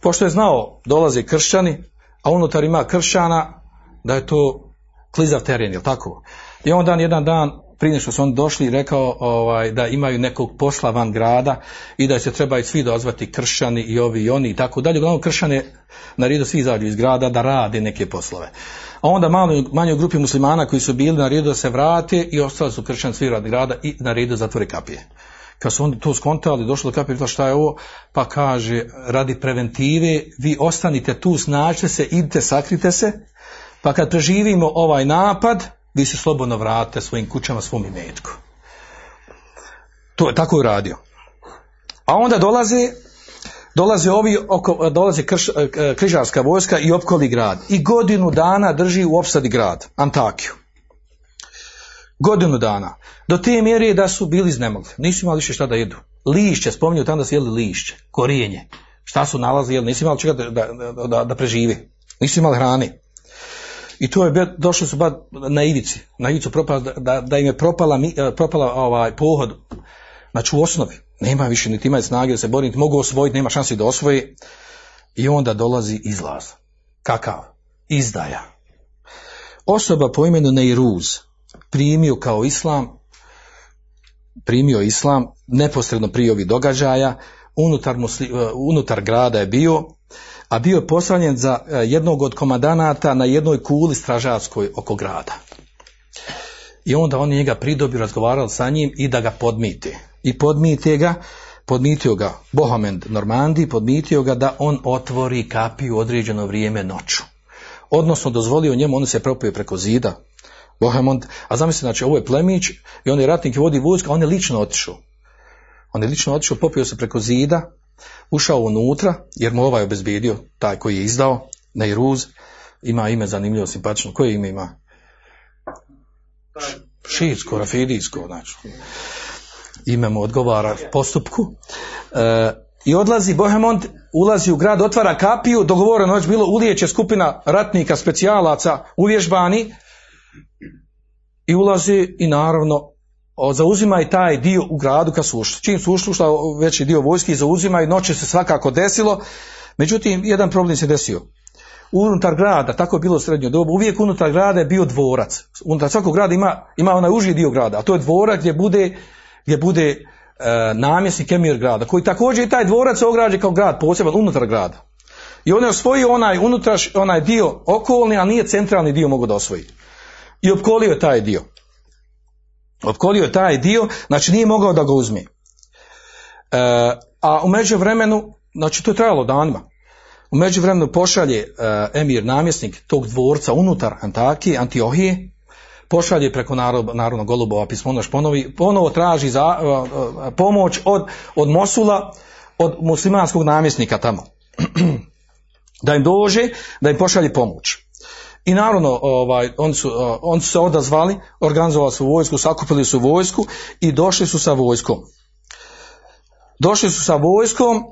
Pošto je znao dolaze kršćani, a unutar ima kršćana, da je to klizav teren, jel tako? I on dan, jedan dan, prije što su oni došli, rekao ovaj, da imaju nekog posla van grada i da se trebaju svi dozvati kršćani i ovi i oni i tako dalje. Uglavnom kršćane naredio svi izađu iz grada da rade neke poslove. A onda malo manjoj grupi muslimana koji su bili naredio da se vrate i ostali su kršćani svi rad grada i naredio zatvore kapije. Kad su oni to skontali, došli do kapije, pitali šta je ovo, pa kaže radi preventive, vi ostanite tu, snađite se, idite, sakrite se, pa kad preživimo ovaj napad, vi se slobodno vratite svojim kućama, svom imetku. To je tako je radio. A onda dolaze, dolaze ovi, oko, dolaze krš, križarska vojska i opkoli grad. I godinu dana drži u opsadi grad, Antakiju. Godinu dana. Do te mjere da su bili iznemogli. Nisu imali više šta da jedu. Lišće, spominju tamo da su jeli lišće, korijenje. Šta su nalazili, nisu imali čega da, da, da, da preživi. Nisu imali hrane. I to je došli su ba na ivici, na ivicu propala, da, da im je propala, propala ovaj, pohod, znači u osnovi, nema više, niti imaju snage da se bori, niti mogu osvojiti, nema šansi da osvoji. I onda dolazi izlaz. Kakav? Izdaja. Osoba po imenu Neiruz primio kao islam, primio islam neposredno prije ovih događaja, unutar, musli, unutar grada je bio, a bio je poslanjen za jednog od komandanata na jednoj kuli stražarskoj oko grada. I onda on njega pridobio, razgovarao sa njim i da ga podmite. I podmite ga, podmitio ga Bohemond Normandi, podmitio ga da on otvori kapiju određeno vrijeme noću. Odnosno dozvolio njemu, on se propio preko zida, Bohemond, a zamislite, znači ovo je plemić i on je ratnik i vodi vojsku, a on je lično otišao. On je lično otišao, popio se preko zida, ušao unutra, jer mu ovaj obezbijedio, taj koji je izdao, Neiruz, ima ime zanimljivo, simpatično, koje ime ima? Šiitsko, rafidijsko, znači. Ime mu odgovara postupku. E, I odlazi Bohemond, ulazi u grad, otvara kapiju, dogovoreno već bilo, ulijeće skupina ratnika, specijalaca, uvježbani, i ulazi i naravno zauzima i taj dio u gradu kad su ušli. Čim su ušli, ušla veći dio vojski zauzima i noći se svakako desilo. Međutim, jedan problem se desio. Unutar grada, tako je bilo u srednjoj dobu, uvijek unutar grada je bio dvorac. Unutar svakog grada ima, ima onaj uži dio grada, a to je dvorac gdje bude, gdje bude e, namjesnik emir grada, koji također i taj dvorac ograđe kao grad, poseban unutar grada. I on je osvojio onaj unutraš, onaj dio okolni, a nije centralni dio mogu da osvoji. I opkolio je taj dio. Opkolio je taj dio, znači nije mogao da ga uzme. E, a u međuvremenu, znači to je trajalo danima, u međuvremenu pošalje e, emir, namjesnik tog dvorca unutar Antakije, Antiohije, pošalje preko naravno golubova pismonoš ponovi, ponovo traži za, e, pomoć od, od Mosula, od muslimanskog namjesnika tamo. Da im dođe, da im pošalje pomoć. I naravno, ovaj, oni, su, oni su se odazvali, organizovali su vojsku, sakupili su vojsku i došli su sa vojskom. Došli su sa vojskom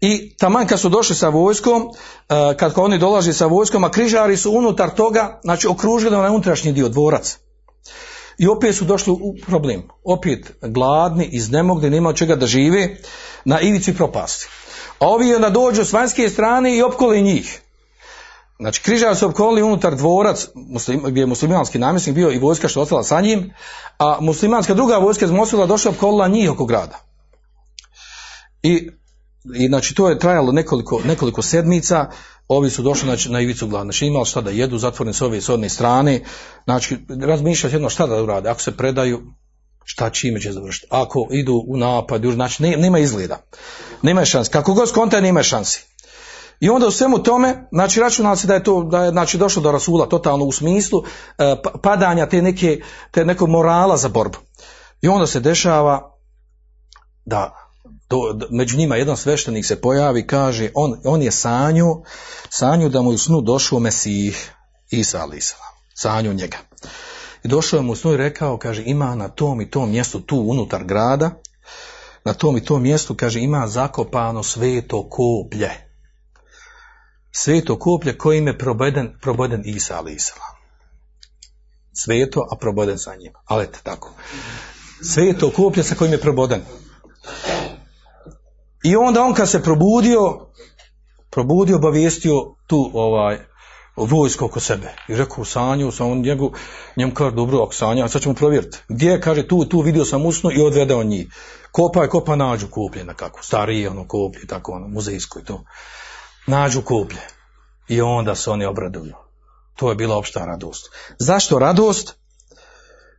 i taman kad su došli sa vojskom, kad oni dolaze sa vojskom, a križari su unutar toga, znači okružili onaj unutrašnji dio, dvorac. I opet su došli u problem. Opet gladni, iznemogli, nema od čega da žive, na ivici propasti. A ovi onda dođu s vanjske strane i opkoli njih. Znači, križari su opkolili unutar dvorac muslim, gdje je muslimanski namjesnik bio i vojska što ostala sa njim, a muslimanska druga vojska iz Mosula došla opkolila njih oko grada. I, i znači, to je trajalo nekoliko, nekoliko sedmica, ovi su došli znači, na ivicu glada. Znači, imali šta da jedu, zatvoreni su ove s odne strane, znači, razmišljati jedno šta da urade, ako se predaju, šta čime će završiti, ako idu u napad, znači, ne, nema izgleda, nema šansi, kako god skontaj nema šansi. I onda u svemu tome, znači računalo se da je to, da je znači došlo do rasula totalno u smislu e, padanja te neke, te nekog morala za borbu. I onda se dešava da, do, da među njima jedan sveštenik se pojavi, kaže, on, on je sanju, sanju da mu u snu došao Mesih, Isa alejhi selam, sanju njega. I došao je mu u snu i rekao, kaže, ima na tom i tom mjestu tu unutar grada, na tom i tom mjestu, kaže, ima zakopano sveto koplje. Sveto koplje kojim je probeden, probeden Isa alejhi selam. Sveto, a probeden sa njim. Ali tako. Sveto koplje sa kojim je proboden. I onda on kad se probudio, probudio, obavijestio tu ovaj, vojsko oko sebe. I rekao sanju, sam on njegu, njemu kaže dobro, ako sanja, sad ćemo provjeriti. Gdje, kaže, tu, tu vidio sam usnu i odvedao njih. Kopa je, kopa nađu koplje nekako. Starije ono koplje, tako ono, muzejsko i to. Nađu koplje i onda se oni obraduju. To je bila opšta radost. Zašto radost?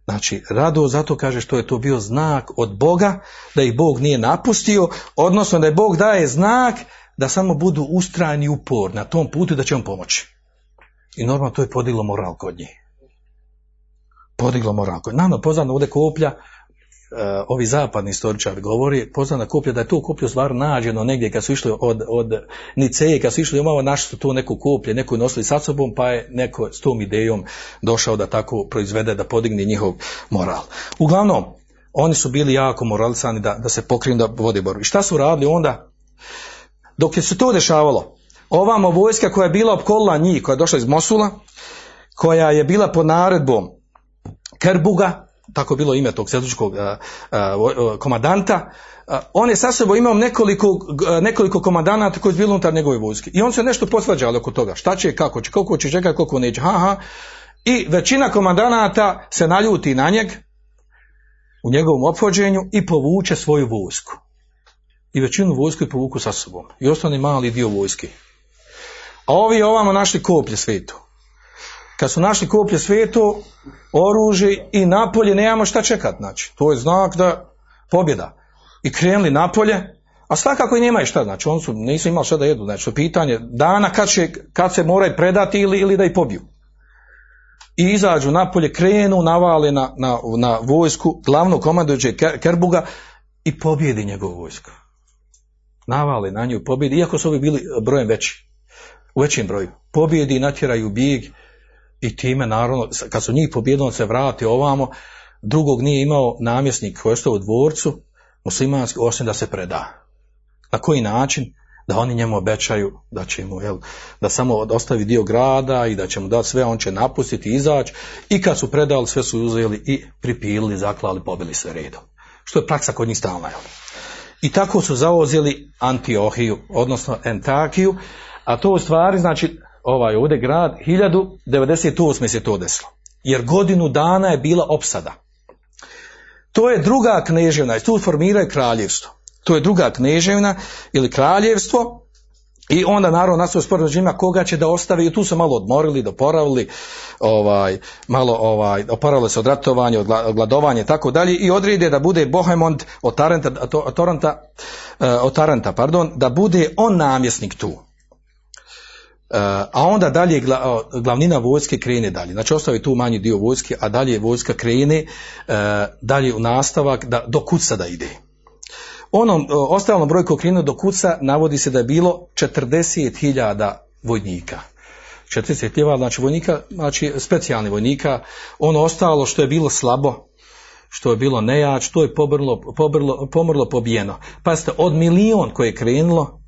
Znači, radost zato kaže što je to bio znak od Boga, da ih Bog nije napustio, odnosno da je Bog daje znak da samo budu ustrajni upor na tom putu da će on pomoći. I normalno to je podiglo moral kod njih. Podiglo moral kod njih. Naravno, poznano ovdje koplja, ovi zapadni istoričari govori, poznana koplja da je to koplje stvar nađeno negdje kad su išli od, od Niceje, kad su išli umalo, našli su to neko koplje, neko je nosili sa sobom, pa je neko s tom idejom došao da tako proizvede, da podigne njihov moral. Uglavnom, oni su bili jako moralisani da, da se pokriju, da vode borbu. I šta su radili onda? Dok je se to dešavalo, ovamo vojska koja je bila opkolila njih, koja je došla iz Mosula, koja je bila pod naredbom Kerbuga, tako je bilo ime tog selđučkog komandanta, a, on je sa sobom imao nekoliko, a, nekoliko komandanata koji su bili unutar njegove vojske. I on se nešto posvađali oko toga, šta će, kako će, koliko će čekati, koliko neće, haha. I većina komandanata se naljuti na njeg u njegovom ophođenju i povuče svoju vojsku. I većinu vojsku povuku sa sobom. I ostane mali dio vojske. A ovi ovamo našli koplje svetu. Kad su našli koplje svetu, oružje i napolje, nemamo šta čekati, znači. To je znak da pobjeda. i krenuli napolje, a svakako i nemaju šta, znači oni su, nisu imali šta da jedu, znači pitanje dana kad, će, kad se moraju predati ili, ili da ih pobiju. I izađu napolje, krenu, navale na, na, na vojsku glavnog komandujućeg Kerbuga i pobjedi njegovu vojsku. Navale na nju, pobjedi, iako su ovi bili brojem veći, u većim broju. Pobjedi, natjeraju bijeg i time, naravno, kad su njih pobjedili, se vrati ovamo, drugog nije imao namjesnik koji je ostao u dvorcu, muslimanski, osim da se preda. Na koji način? Da oni njemu obećaju da će mu, jel, da samo ostavi dio grada i da će mu dati sve, on će napustiti, izaći, i kad su predali, sve su uzeli i pripilili, zaklali, pobili se redom. Što je praksa kod njih stalna, jel? I tako su zauzeli Antiohiju, odnosno Entakiju, a to u stvari znači ovaj ovdje grad, hiljadu devedeset osme se to desilo, jer godinu dana je bila opsada. To je druga kneževna, i tu formiraju kraljevstvo. To je druga kneževina ili kraljevstvo i onda naravno nastaju spor među njima koga će da ostavi, i tu su malo odmorili, doporavili, ovaj, malo ovaj, oporavili se od ratovanja, od gladovanja i tako dalje, i odrede da bude Bohemond od Taranta, od Taranta, od Taranta pardon, da bude on namjesnik tu. A onda dalje glavnina vojske krene dalje, znači ostavi tu manji dio vojske, a dalje vojska krene dalje u nastavak do Kuca da ide. Onom ostalom broju koji krenu do Kuca navodi se da je bilo četrdeset hiljada vojnika. četrdeset hiljada znači vojnika, znači specijalni vojnika. Ono ostalo što je bilo slabo, što je bilo nejač, to je pobrlo, pobrlo, pomrlo, pobijeno. Pazite, od milion koje je krenulo,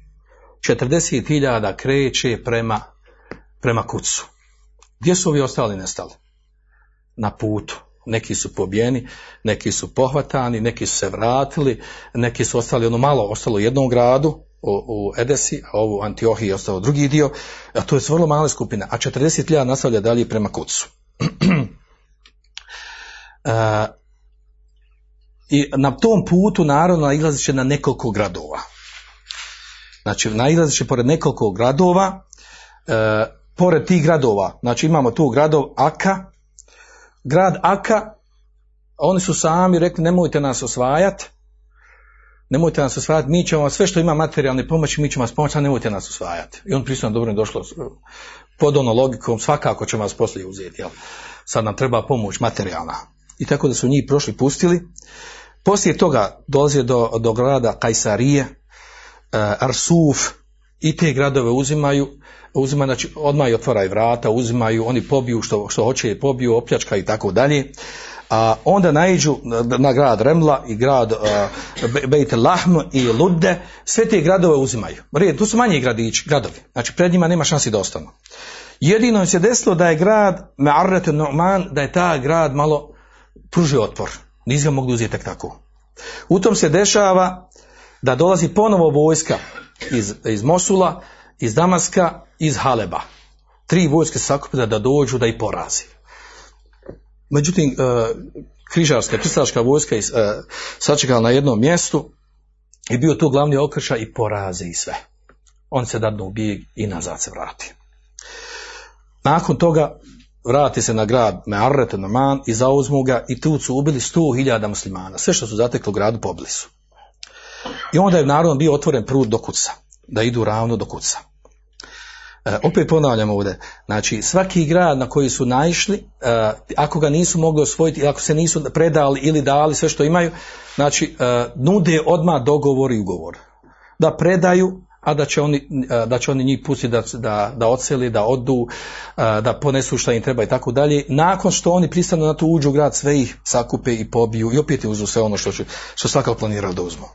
četrdeset hiljada kreće prema, prema Kucu. Gdje su ovi ostali nestali? Na putu. Neki su pobijeni, neki su pohvatani, neki su se vratili, neki su ostali, ono malo ostalo u jednom gradu, u, u Edesi, a ovu Antiohiji je ostalo drugi dio, a to je vrlo mala skupina, a četrdeset hiljada nastavlja dalje prema Kucu. e, I na tom putu naravno nailazi će na nekoliko gradova. Znači nailazi će pored nekoliko gradova, e, pored tih gradova, znači imamo tu gradov Aka, grad Aka, oni su sami rekli nemojte nas osvajati, nemojte nas osvajati, mi ćemo sve što ima materijalne pomoći, mi ćemo vas pomoći, a nemojte nas osvajati. I on pristavno dobro je došlo pod ono logikom, svakako ćemo vas poslije uzeti, jel? Sad nam treba pomoć materijalna. I tako da su njih prošli pustili. Poslije toga dolazi do, do grada Kajsarije, Arsuf, i te gradove uzimaju, uzimaju, znači odmah i otvaraju vrata, uzimaju, oni pobiju što, što hoće, pobiju, opljačka i tako dalje. A onda naiđu na grad Remla i grad uh, Beit Lahm i Lude, sve te gradove uzimaju. Tu su manji gradići, gradovi, znači pred njima nema šansi da ostanu. Jedino se desilo da je grad Mearet da je ta grad malo pružio otpor, nisu ga mogli uzeti tako. U tom se dešava da dolazi ponovo vojska iz, iz Mosula, iz Damaska, iz Haleba. Tri vojske sakupila da dođu da ih porazi. Međutim, križarska i krstaška vojska je sačekala na jednom mjestu i bio tu glavni okršaj i porazi i sve. On se dadno u bijeg i nazad se vrati. Nakon toga vrati se na grad Mearet i zauzmu ga i tu su ubili sto hiljada muslimana. Sve što su zatekli u gradu pobili su. I onda je naravno bio otvoren prut do Kuca, da idu ravno do Kuca. E, opet ponavljam ovdje, znači svaki grad na koji su naišli, e, ako ga nisu mogli osvojiti, ako se nisu predali ili dali sve što imaju, znači e, nude odmah dogovor i ugovor. Da predaju, a da će oni, e, da će oni njih pustiti da, da, da odseli, da odu, e, da ponesu što im treba i tako dalje. Nakon što oni pristanu na to uđu u grad, sve ih sakupe i pobiju i opet uzu sve ono što, će, što svakako planirali da uzmu.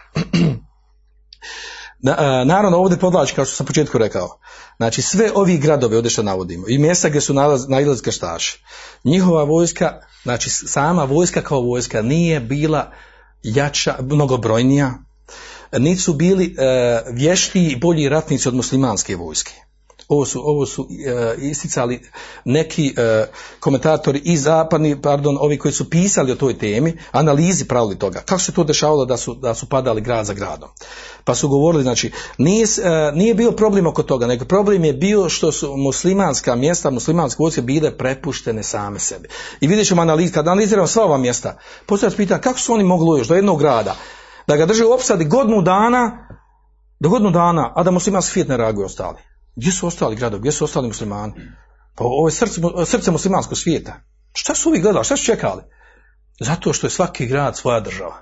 Na, naravno ovdje podlači, kao što sam početku rekao, znači sve ovi gradovi ovdje što navodimo i mjesta gdje su nailazi krstaši, njihova vojska, znači sama vojska kao vojska nije bila jača, mnogobrojnija, niti su bili e, vještiji i bolji ratnici od muslimanske vojske. Ovo su, ovo su e, isticali neki e, komentatori i zapadni, pardon, ovi koji su pisali o toj temi, analizi pravili toga. Kako se to dešavalo da su, da su padali grad za gradom? Pa su govorili, znači, nije, e, nije bio problem oko toga, nego problem je bio što su muslimanska mjesta, muslimanske vojske bile prepuštene same sebi. I vidjet ćemo analiz, kad analiziramo sva ova mjesta, postavljamo se pitanje kako su oni mogli još do jednog grada da ga drže u opsadi godinu dana, do godinu dana, a da muslimanski svijet ne reaguje ostali. Gdje su ostali gradovi, gdje su ostali muslimani? Pa ovo je srce, srce muslimanskog svijeta. Šta su uvijek gledali, šta su čekali? Zato što je svaki grad svoja država.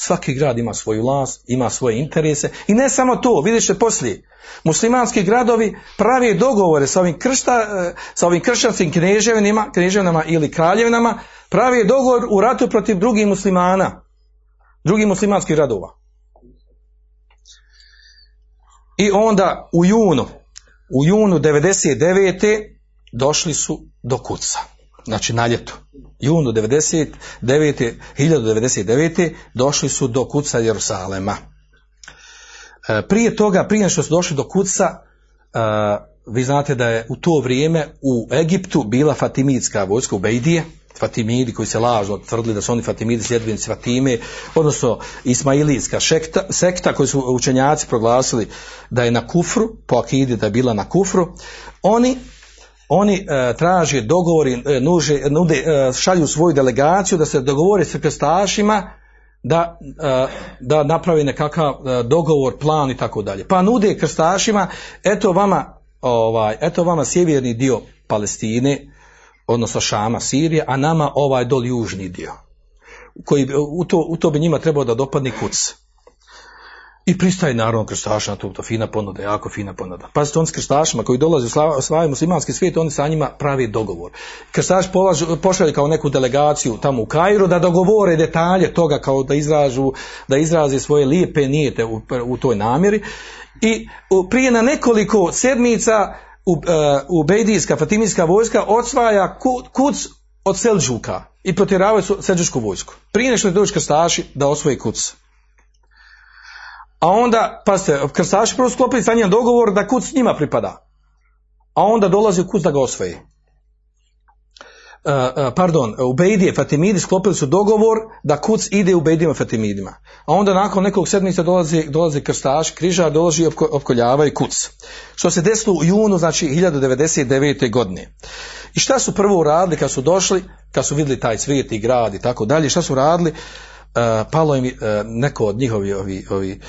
Svaki grad ima svoju vlast, ima svoje interese. I ne samo to, vidjet ćete poslije. Muslimanski gradovi prave dogovore sa ovim, kršta, sa ovim kršćanskim knježevinama, knježevinama ili kraljevinama, prave dogovor u ratu protiv drugih muslimana, drugih muslimanskih gradova. I onda u junu, u junu devedeset devete došli su do Kuca. Znači na ljetu. Junu devedeset devete, hiljadu devedeset devete došli su do Kuca Jerusalema. Prije toga, prije nego što su došli do Kuca, vi znate da je u to vrijeme u Egiptu bila fatimidska vojska u Bejdije, Fatimidi koji se lažno tvrdili da su oni Fatimidi sljedbenici Fatime, odnosno Ismailijska sekta, sekta koju su učenjaci proglasili da je na kufru, po akidi da je bila na kufru. Oni Oni e, traže dogovori, e, nuže, nude, e, šalju svoju delegaciju da se dogovore s krstašima da, e, da napravi nekakav e, dogovor, plan i tako dalje. Pa nude krstašima, eto vama, ovaj, eto vama sjeverni dio Palestine, odnosno Šama, Sirije, a nama ovaj dol južni dio. Koji, u, to, u to bi njima trebao da dopadne Kuc. I pristaje naravno krstaša na to, to fina ponuda, jako fina ponuda. Pazite, on s krstašima koji dolaze u slavi muslimanski svijet, oni sa njima pravi dogovor. Krstaš pošalje kao neku delegaciju tamo u Kairu da dogovore detalje toga, kao da izražu, da izraze svoje lijepe nijete u, u toj namjeri. I prije na nekoliko sedmica u, u Bejdijska, Fatimijska vojska osvaja Kuc od Selđuka i protjeravaju selđučku vojsku. Prije nešto dođu krstaši da osvoji Kuc. A onda, pazite, krstaši prvo sklopili sa njim dogovor da Kuc njima pripada. A onda dolazi Kuc da ga osvoji. E, pardon, u Bejdije Fatimidi sklopili su dogovor da Kuc ide u Bejdijima Fatimidima. A onda nakon nekog sedmica dolazi, dolazi krstaš, križar, dolazi i opkoljavaju Kuc. Što se desilo u junu, znači hiljadu devedeset devete. godine. I šta su prvo uradili kad su došli, kad su vidjeli taj svijet i grad i tako dalje, šta su radili? Uh, palo im uh, neko od njihovi ovi, ovi,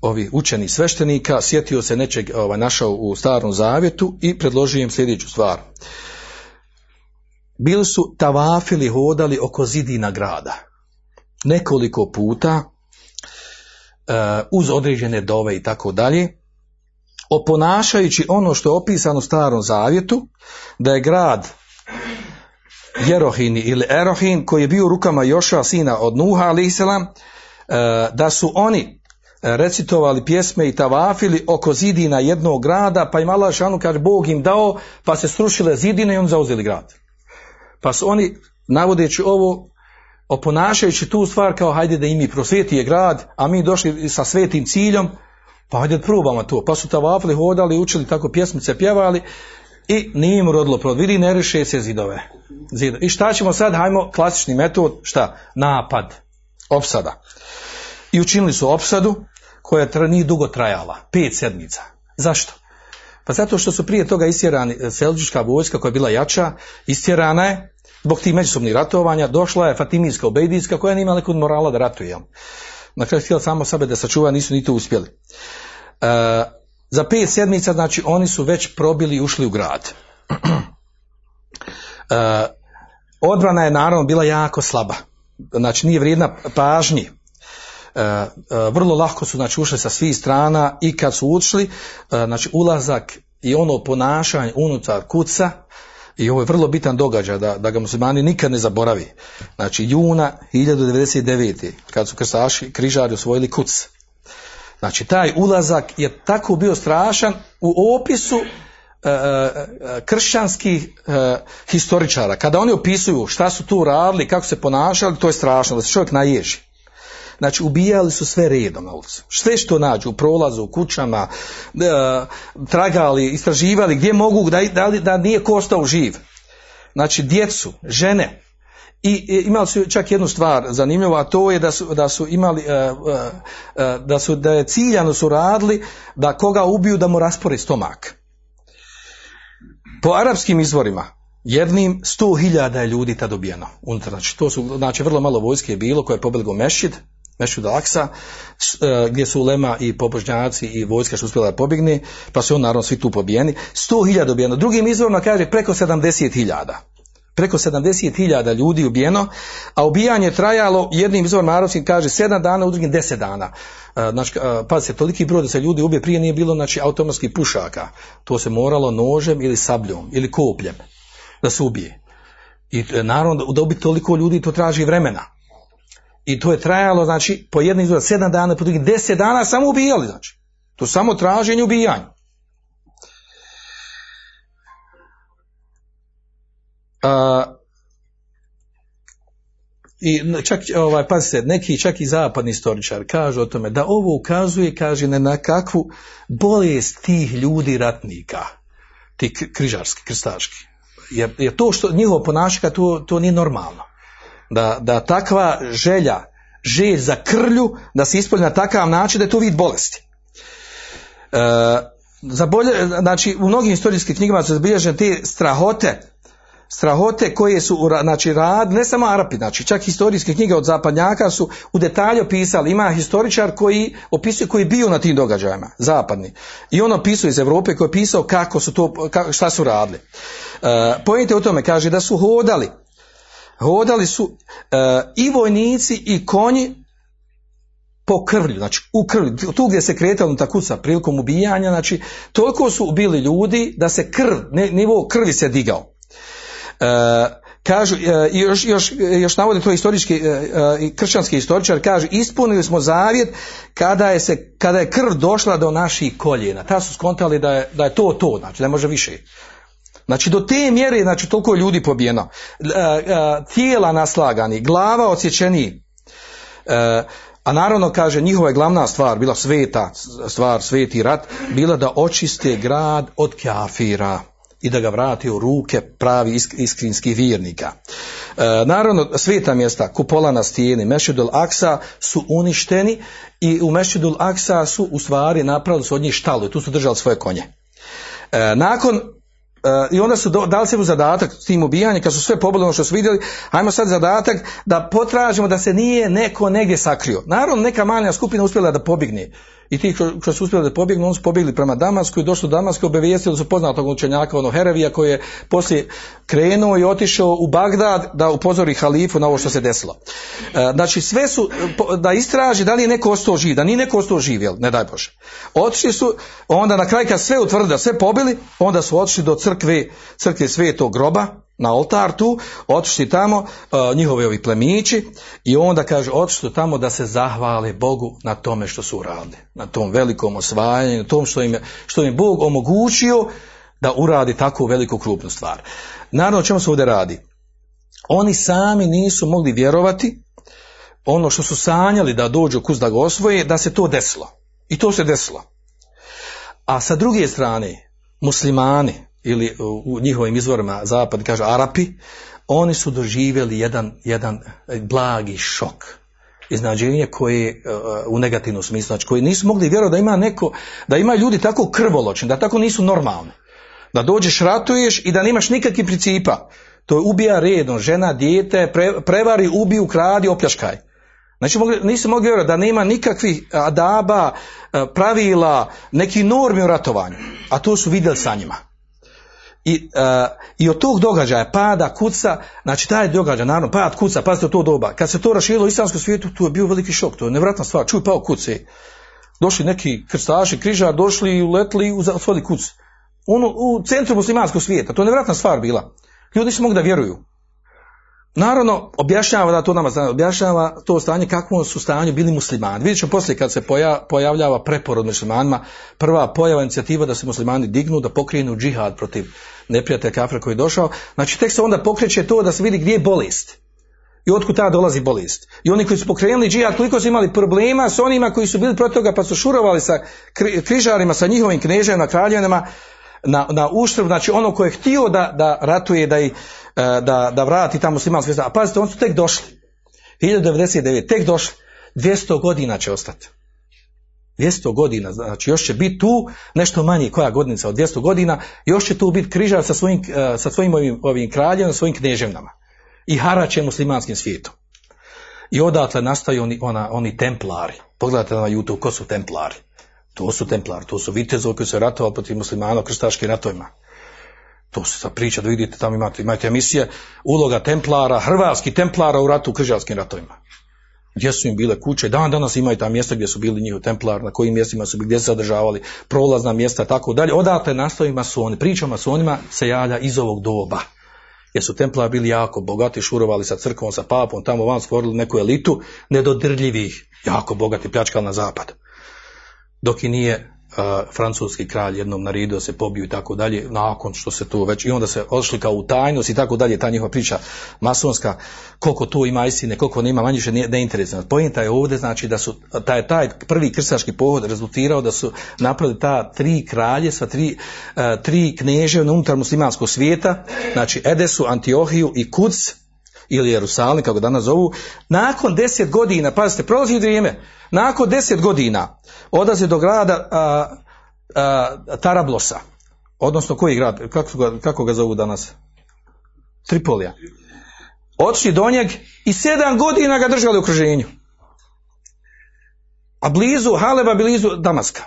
ovi učeni sveštenika, sjetio se nečeg, ovaj, našao u Starom Zavjetu i predložio im sljedeću stvar. Bili su tavafili, hodali oko zidina grada nekoliko puta uh, uz određene dove i tako dalje, oponašajući ono što je opisano u Starom Zavjetu, da je grad Jerohini ili Erohin koji je bio u rukama Jošua sina od Nuha alejselam, da su oni recitovali pjesme i tavafili oko zidina jednog grada, pa im Allah šanu kaže Bog im dao, pa se srušile zidine i on zauzeli grad. Pa su oni, navodeći ovo, oponašajući tu stvar kao hajde da im i prosvjeti je grad, a mi došli sa svetim ciljom, pa hajde probamo to. Pa su tavafili, hodali, učili tako pjesmice, pjevali i nije im rodilo plod. Vidi, ne riješe se zidove. Zidove. I šta ćemo sad? Hajmo klasični metod, šta? Napad. Opsada. I učinili su opsadu koja nije dugo trajala. Pet sedmica. Zašto? Pa zato što su prije toga istjerani, selđučka vojska koja je bila jača, istjerana je zbog tih međusobnih ratovanja, došla je Fatimijska, Obejdijska koja nije imala nekog morala da ratuje. Na kraju htjela samo sebe da sačuva, nisu ni to uspjeli. E, Za pet sedmica, znači, oni su već probili i ušli u grad. E, odbrana je naravno bila jako slaba. Znači, nije vrijedna pažnji. E, e, vrlo lako su, znači, ušli sa svih strana i kad su ušli, e, znači, ulazak i ono ponašanje unutar Kuca, i ovo je vrlo bitan događaj, da, da ga muslimani nikad ne zaboravi. Znači, juna hiljadu devedeset devete. kad su krstaši križari osvojili Kuc. Znači, taj ulazak je tako bio strašan u opisu e, e, kršćanskih e, historičara. Kada oni opisuju šta su tu radili, kako se ponašali, to je strašno, da se čovjek naježi. Znači, ubijali su sve redom na ulicu. Sve što nađu, u prolazu, u kućama, e, tragali, istraživali, gdje mogu, da, da, da nije ko ostao živ. Znači, djecu, žene. I imali su čak jednu stvar zanimljivu, a to je da su, da su imali, da su, da je ciljano su radili da koga ubiju da mu raspore stomak. Po arapskim izvorima jednim sto hiljada je ljudi tad ubijeno. Znači, to su, znači vrlo malo vojske je bilo koje je pobjeglo u mešćid Mešuda Laksa, gdje su ulema i pobožnjaci i vojska što uspjela da pobjegne, pa su on naravno svi tu pobijeni. sto hiljada ubijeno. Drugim izvorima kaže preko sedamdeset hiljada. Preko sedamdeset hiljada ljudi ubijeno, a ubijanje trajalo jednim izvorom arapskim kaže sedam dana, u drugim deset dana. Znači, pazite, toliki broj da se ljudi ubije, prije nije bilo znači automatskih pušaka. To se moralo nožem ili sabljom ili kopljem da se ubije. I naravno da ubiti toliko ljudi to traži vremena. I to je trajalo znači po jednom izvoru sedam dana, po drugim deset dana samo ubijali, znači. To samo traženje ubijanja. Uh, i čak ovaj, pazite, neki čak i zapadni istoričari kažu o tome da ovo ukazuje, kaže, ne na kakvu bolest tih ljudi ratnika, ti križarski, krstaški, jer, jer to što njihovo ponašanje to, to nije normalno, da, da takva želja želj za krlju da se ispolji na takav način da je to vid bolesti. Uh, za bolje, znači u mnogim historijskim knjigama su zabilježene te strahote strahote koje su, znači, rad, ne samo Arapi, znači, čak historijske knjige od zapadnjaka su u detalju opisali. Ima historičar koji opisuje, koji je bio na tim događajima, zapadni. I on opisuje iz Europe, koji je pisao kako su to, šta su radili. E, Pojmite u tome, kaže, da su hodali, hodali su e, i vojnici i konji po krvlju, znači u krvlju, tu gdje se kretala unutar kuca prilikom ubijanja, znači, toliko su ubili ljudi da se krv, nivo krvi se digao. E, kažu, e, još, još, još navode to historički i e, kršćanski historičar, kaže, ispunili smo zavjet kada je, se, kada je krv došla do naših koljena. Ta su skontali da je, da je to to, znači ne može više. Znači do te mjere, znači toliko je ljudi pobijeno, e, e, tijela naslagani, glava odsječeni, e, a naravno, kaže, njihova je glavna stvar, bila sveta stvar, sveti rat, bila da očiste grad od kafira i da ga vrati u ruke pravi iskrinskih vjernika. E, naravno, sveta mjesta, kupola na stijeni, Mesdžidul Aksa su uništeni i u Mesdžidul Aksa su u stvari napravili su od njih štalu i tu su držali svoje konje. E, nakon, e, i onda su do, dali se u zadatak s tim ubijanjem, kad su sve pobili ono što su vidjeli, ajmo sad zadatak da potražimo da se nije neko negdje sakrio. Naravno, neka manja skupina uspjela da pobjegne. I ti koji su uspjeli da pobjegnu, oni su pobjegli prema Damasku i došli u Damasku, obavijestili da su poznatog učenjaka, ono Herevija, koji je poslije krenuo i otišao u Bagdad da upozori halifu na ovo što se desilo. Znači sve su, da istraži da li je neko ostao živ, da nije neko ostao živ, jel, ne daj Bože. Otišli su, onda na kraj kad sve utvrdili, sve pobili, onda su otišli do crkve, crkve Svetog groba, na oltar tu, otišli tamo njihove ovi plemići i onda kaže otišli tamo da se zahvale Bogu na tome što su uradili, na tom velikom osvajanju, na tom što im je, što im Bog omogućio da uradi takvu veliku krupnu stvar. Naravno, o čemu se ovdje radi? Oni sami nisu mogli vjerovati ono što su sanjali da dođu kus da ga osvoje, da se to desilo. I to se desilo. A sa druge strane, muslimani ili u njihovim izvorima zapad kaže Arapi, oni su doživjeli jedan, jedan blagi šok, iznenađenje koje u negativnom smislu, znači koji nisu mogli vjerovati da ima neko, da ima ljudi tako krvoločni, da tako nisu normalni, da dođeš, ratuješ i da nemaš nikakvih principa, to je ubija redom, žena, dijete, pre, prevari, ubi, ukradi, opljaškaj. Znači mogli, nisu mogli vjerovati da nema nikakvih adaba, pravila, nekih normi u ratovanju, a to su vidjeli sa njima. I, uh, i od tog događaja pada kuca, znači taj događaj, naravno pad kuca, pazite u to doba, kad se to raširilo u islamskom svijetu, tu je bio veliki šok, to je nevratna stvar, čuj pao kuce, došli neki krstaši, križar, došli i uletli i osvojili kuce, ono u centru muslimanskog svijeta, to je nevratna stvar bila, ljudi nisu mogli da vjeruju. Naravno, objašnjava da to nama stanje, objašnjava to stanje kakvom su stanju bili muslimani. Vidjet ćemo poslije kad se poja, pojavljava preporod muslimanima, prva pojava inicijativa da se muslimani dignu, da pokrenu džihad protiv neprijatelja kafira koji je došao. Znači, tek se onda pokreće to da se vidi gdje je bolest i otkud ta dolazi bolest. I oni koji su pokrenuli džihad, koliko su imali problema s onima koji su bili protiv toga pa su šurovali sa križarima, sa njihovim kneževima, kraljevinama, na, na uštrb, znači ono koje je htio da, da ratuje, da, i, da, da vrati ta muslimanska svijest. A pazite, oni su tek došli. hiljadu devedeset devete. Tek došli. dvjesto godina će ostati. dvjesto godina, znači još će biti tu nešto manje, koja godinca od dvjesto godina, još će tu biti križar sa svojim, sa svojim ovim, ovim kraljevima, svojim knježevnama. I harače muslimanskim svijetom. I odatle nastaju oni, ona, oni templari. Pogledajte na YouTube, ko su templari? To su templari, to su vitezovi koji su ratovali protiv muslimana u krstaškim ratovima. To se sad priča da vidite, tamo imate, imate emisije, uloga templara, hrvatskih templara u ratu u kršćanskim ratovima. Gdje su im bile kuće, dan danas imaju ta mjesta gdje su bili njihovi templari, na kojim mjestima su bili, gdje se zadržavali, prolazna mjesta, tako dalje. Odatle nastavi masoni, priča o masonima se javlja iz ovog doba. Jer su templari bili jako bogati, šurovali sa crkvom, sa papom, tamo van stvorili neku elitu nedodirljivih, jako bogati, pljačkali na zapad. Dok i nije Uh, francuski kralj jednom naredio se pobiju i tako dalje, nakon što se to već, i onda se odšli kao u tajnost i tako dalje, ta njihova priča masonska, koliko tu ima istine, koliko nema, manje više ne interesno. Poenta je ovdje, znači da su, taj, taj prvi krstaški pohod rezultirao da su napravili ta tri kralje sa tri, uh, tri knježe unutar muslimanskog svijeta, znači Edesu, Antiohiju i Kuc, ili Jerusalim, kako danas zovu, nakon deset godina, pazite, prolazi vrijeme, nakon deset godina odlaze do grada a, a, Tarablosa, odnosno koji grad, kako ga, kako ga zovu danas? Tripolija. Otišli do njeg i sedam godina ga držali u okruženju. A blizu Haleba, blizu Damaska.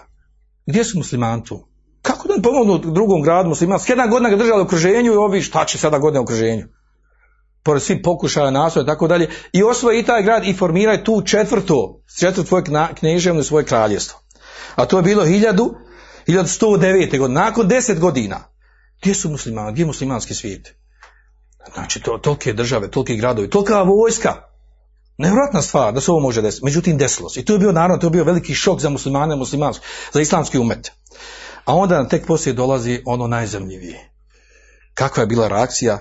Gdje su muslimani tu? Kako da im pomognu drugom gradu muslimani? Sedam godina ga držali u okruženju i ovi šta će sedam godina u okruženju? Pored svih pokušaja nastoja i tako dalje, i osvoji taj grad i formiraju tu četvrtu, četvrtu svoje knježevno i svoje kraljevstvo. A to je bilo hiljadu sto devete. godine, nakon deset godina. Gdje su muslimani, gdje je muslimanski svijet? Znači, to, tolke države, tolke gradovi, tolika vojska. Nevjerojatna stvar da se ovo može desiti. Međutim, desilo se. I to je bio, naravno, to je bio veliki šok za muslimane, muslimanski, za islamski umet. A onda nam tek poslije dolazi ono najzanimljivije. Kakva je bila reakcija?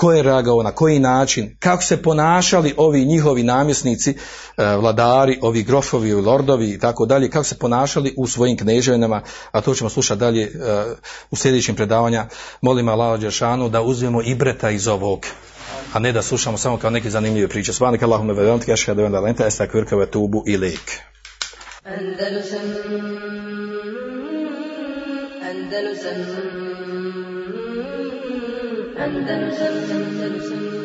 Ko je reagao, na koji način, kako se ponašali ovi njihovi namjesnici, vladari, ovi grofovi, lordovi i tako dalje, kako se ponašali u svojim knježevinama, a to ćemo slušati dalje u sljedećim predavanja. Molim Allaha dželešanu da uzmemo ibreta iz ovog, a ne da slušamo samo kao neke zanimljive priče. Subhanak Allahumma wa bihamdika ashhadu an la ilaha illa anta astaghfiruka wa atubu ilaik. Andalusam, Andalusam, Andalusam, Andalusam, Andalusam.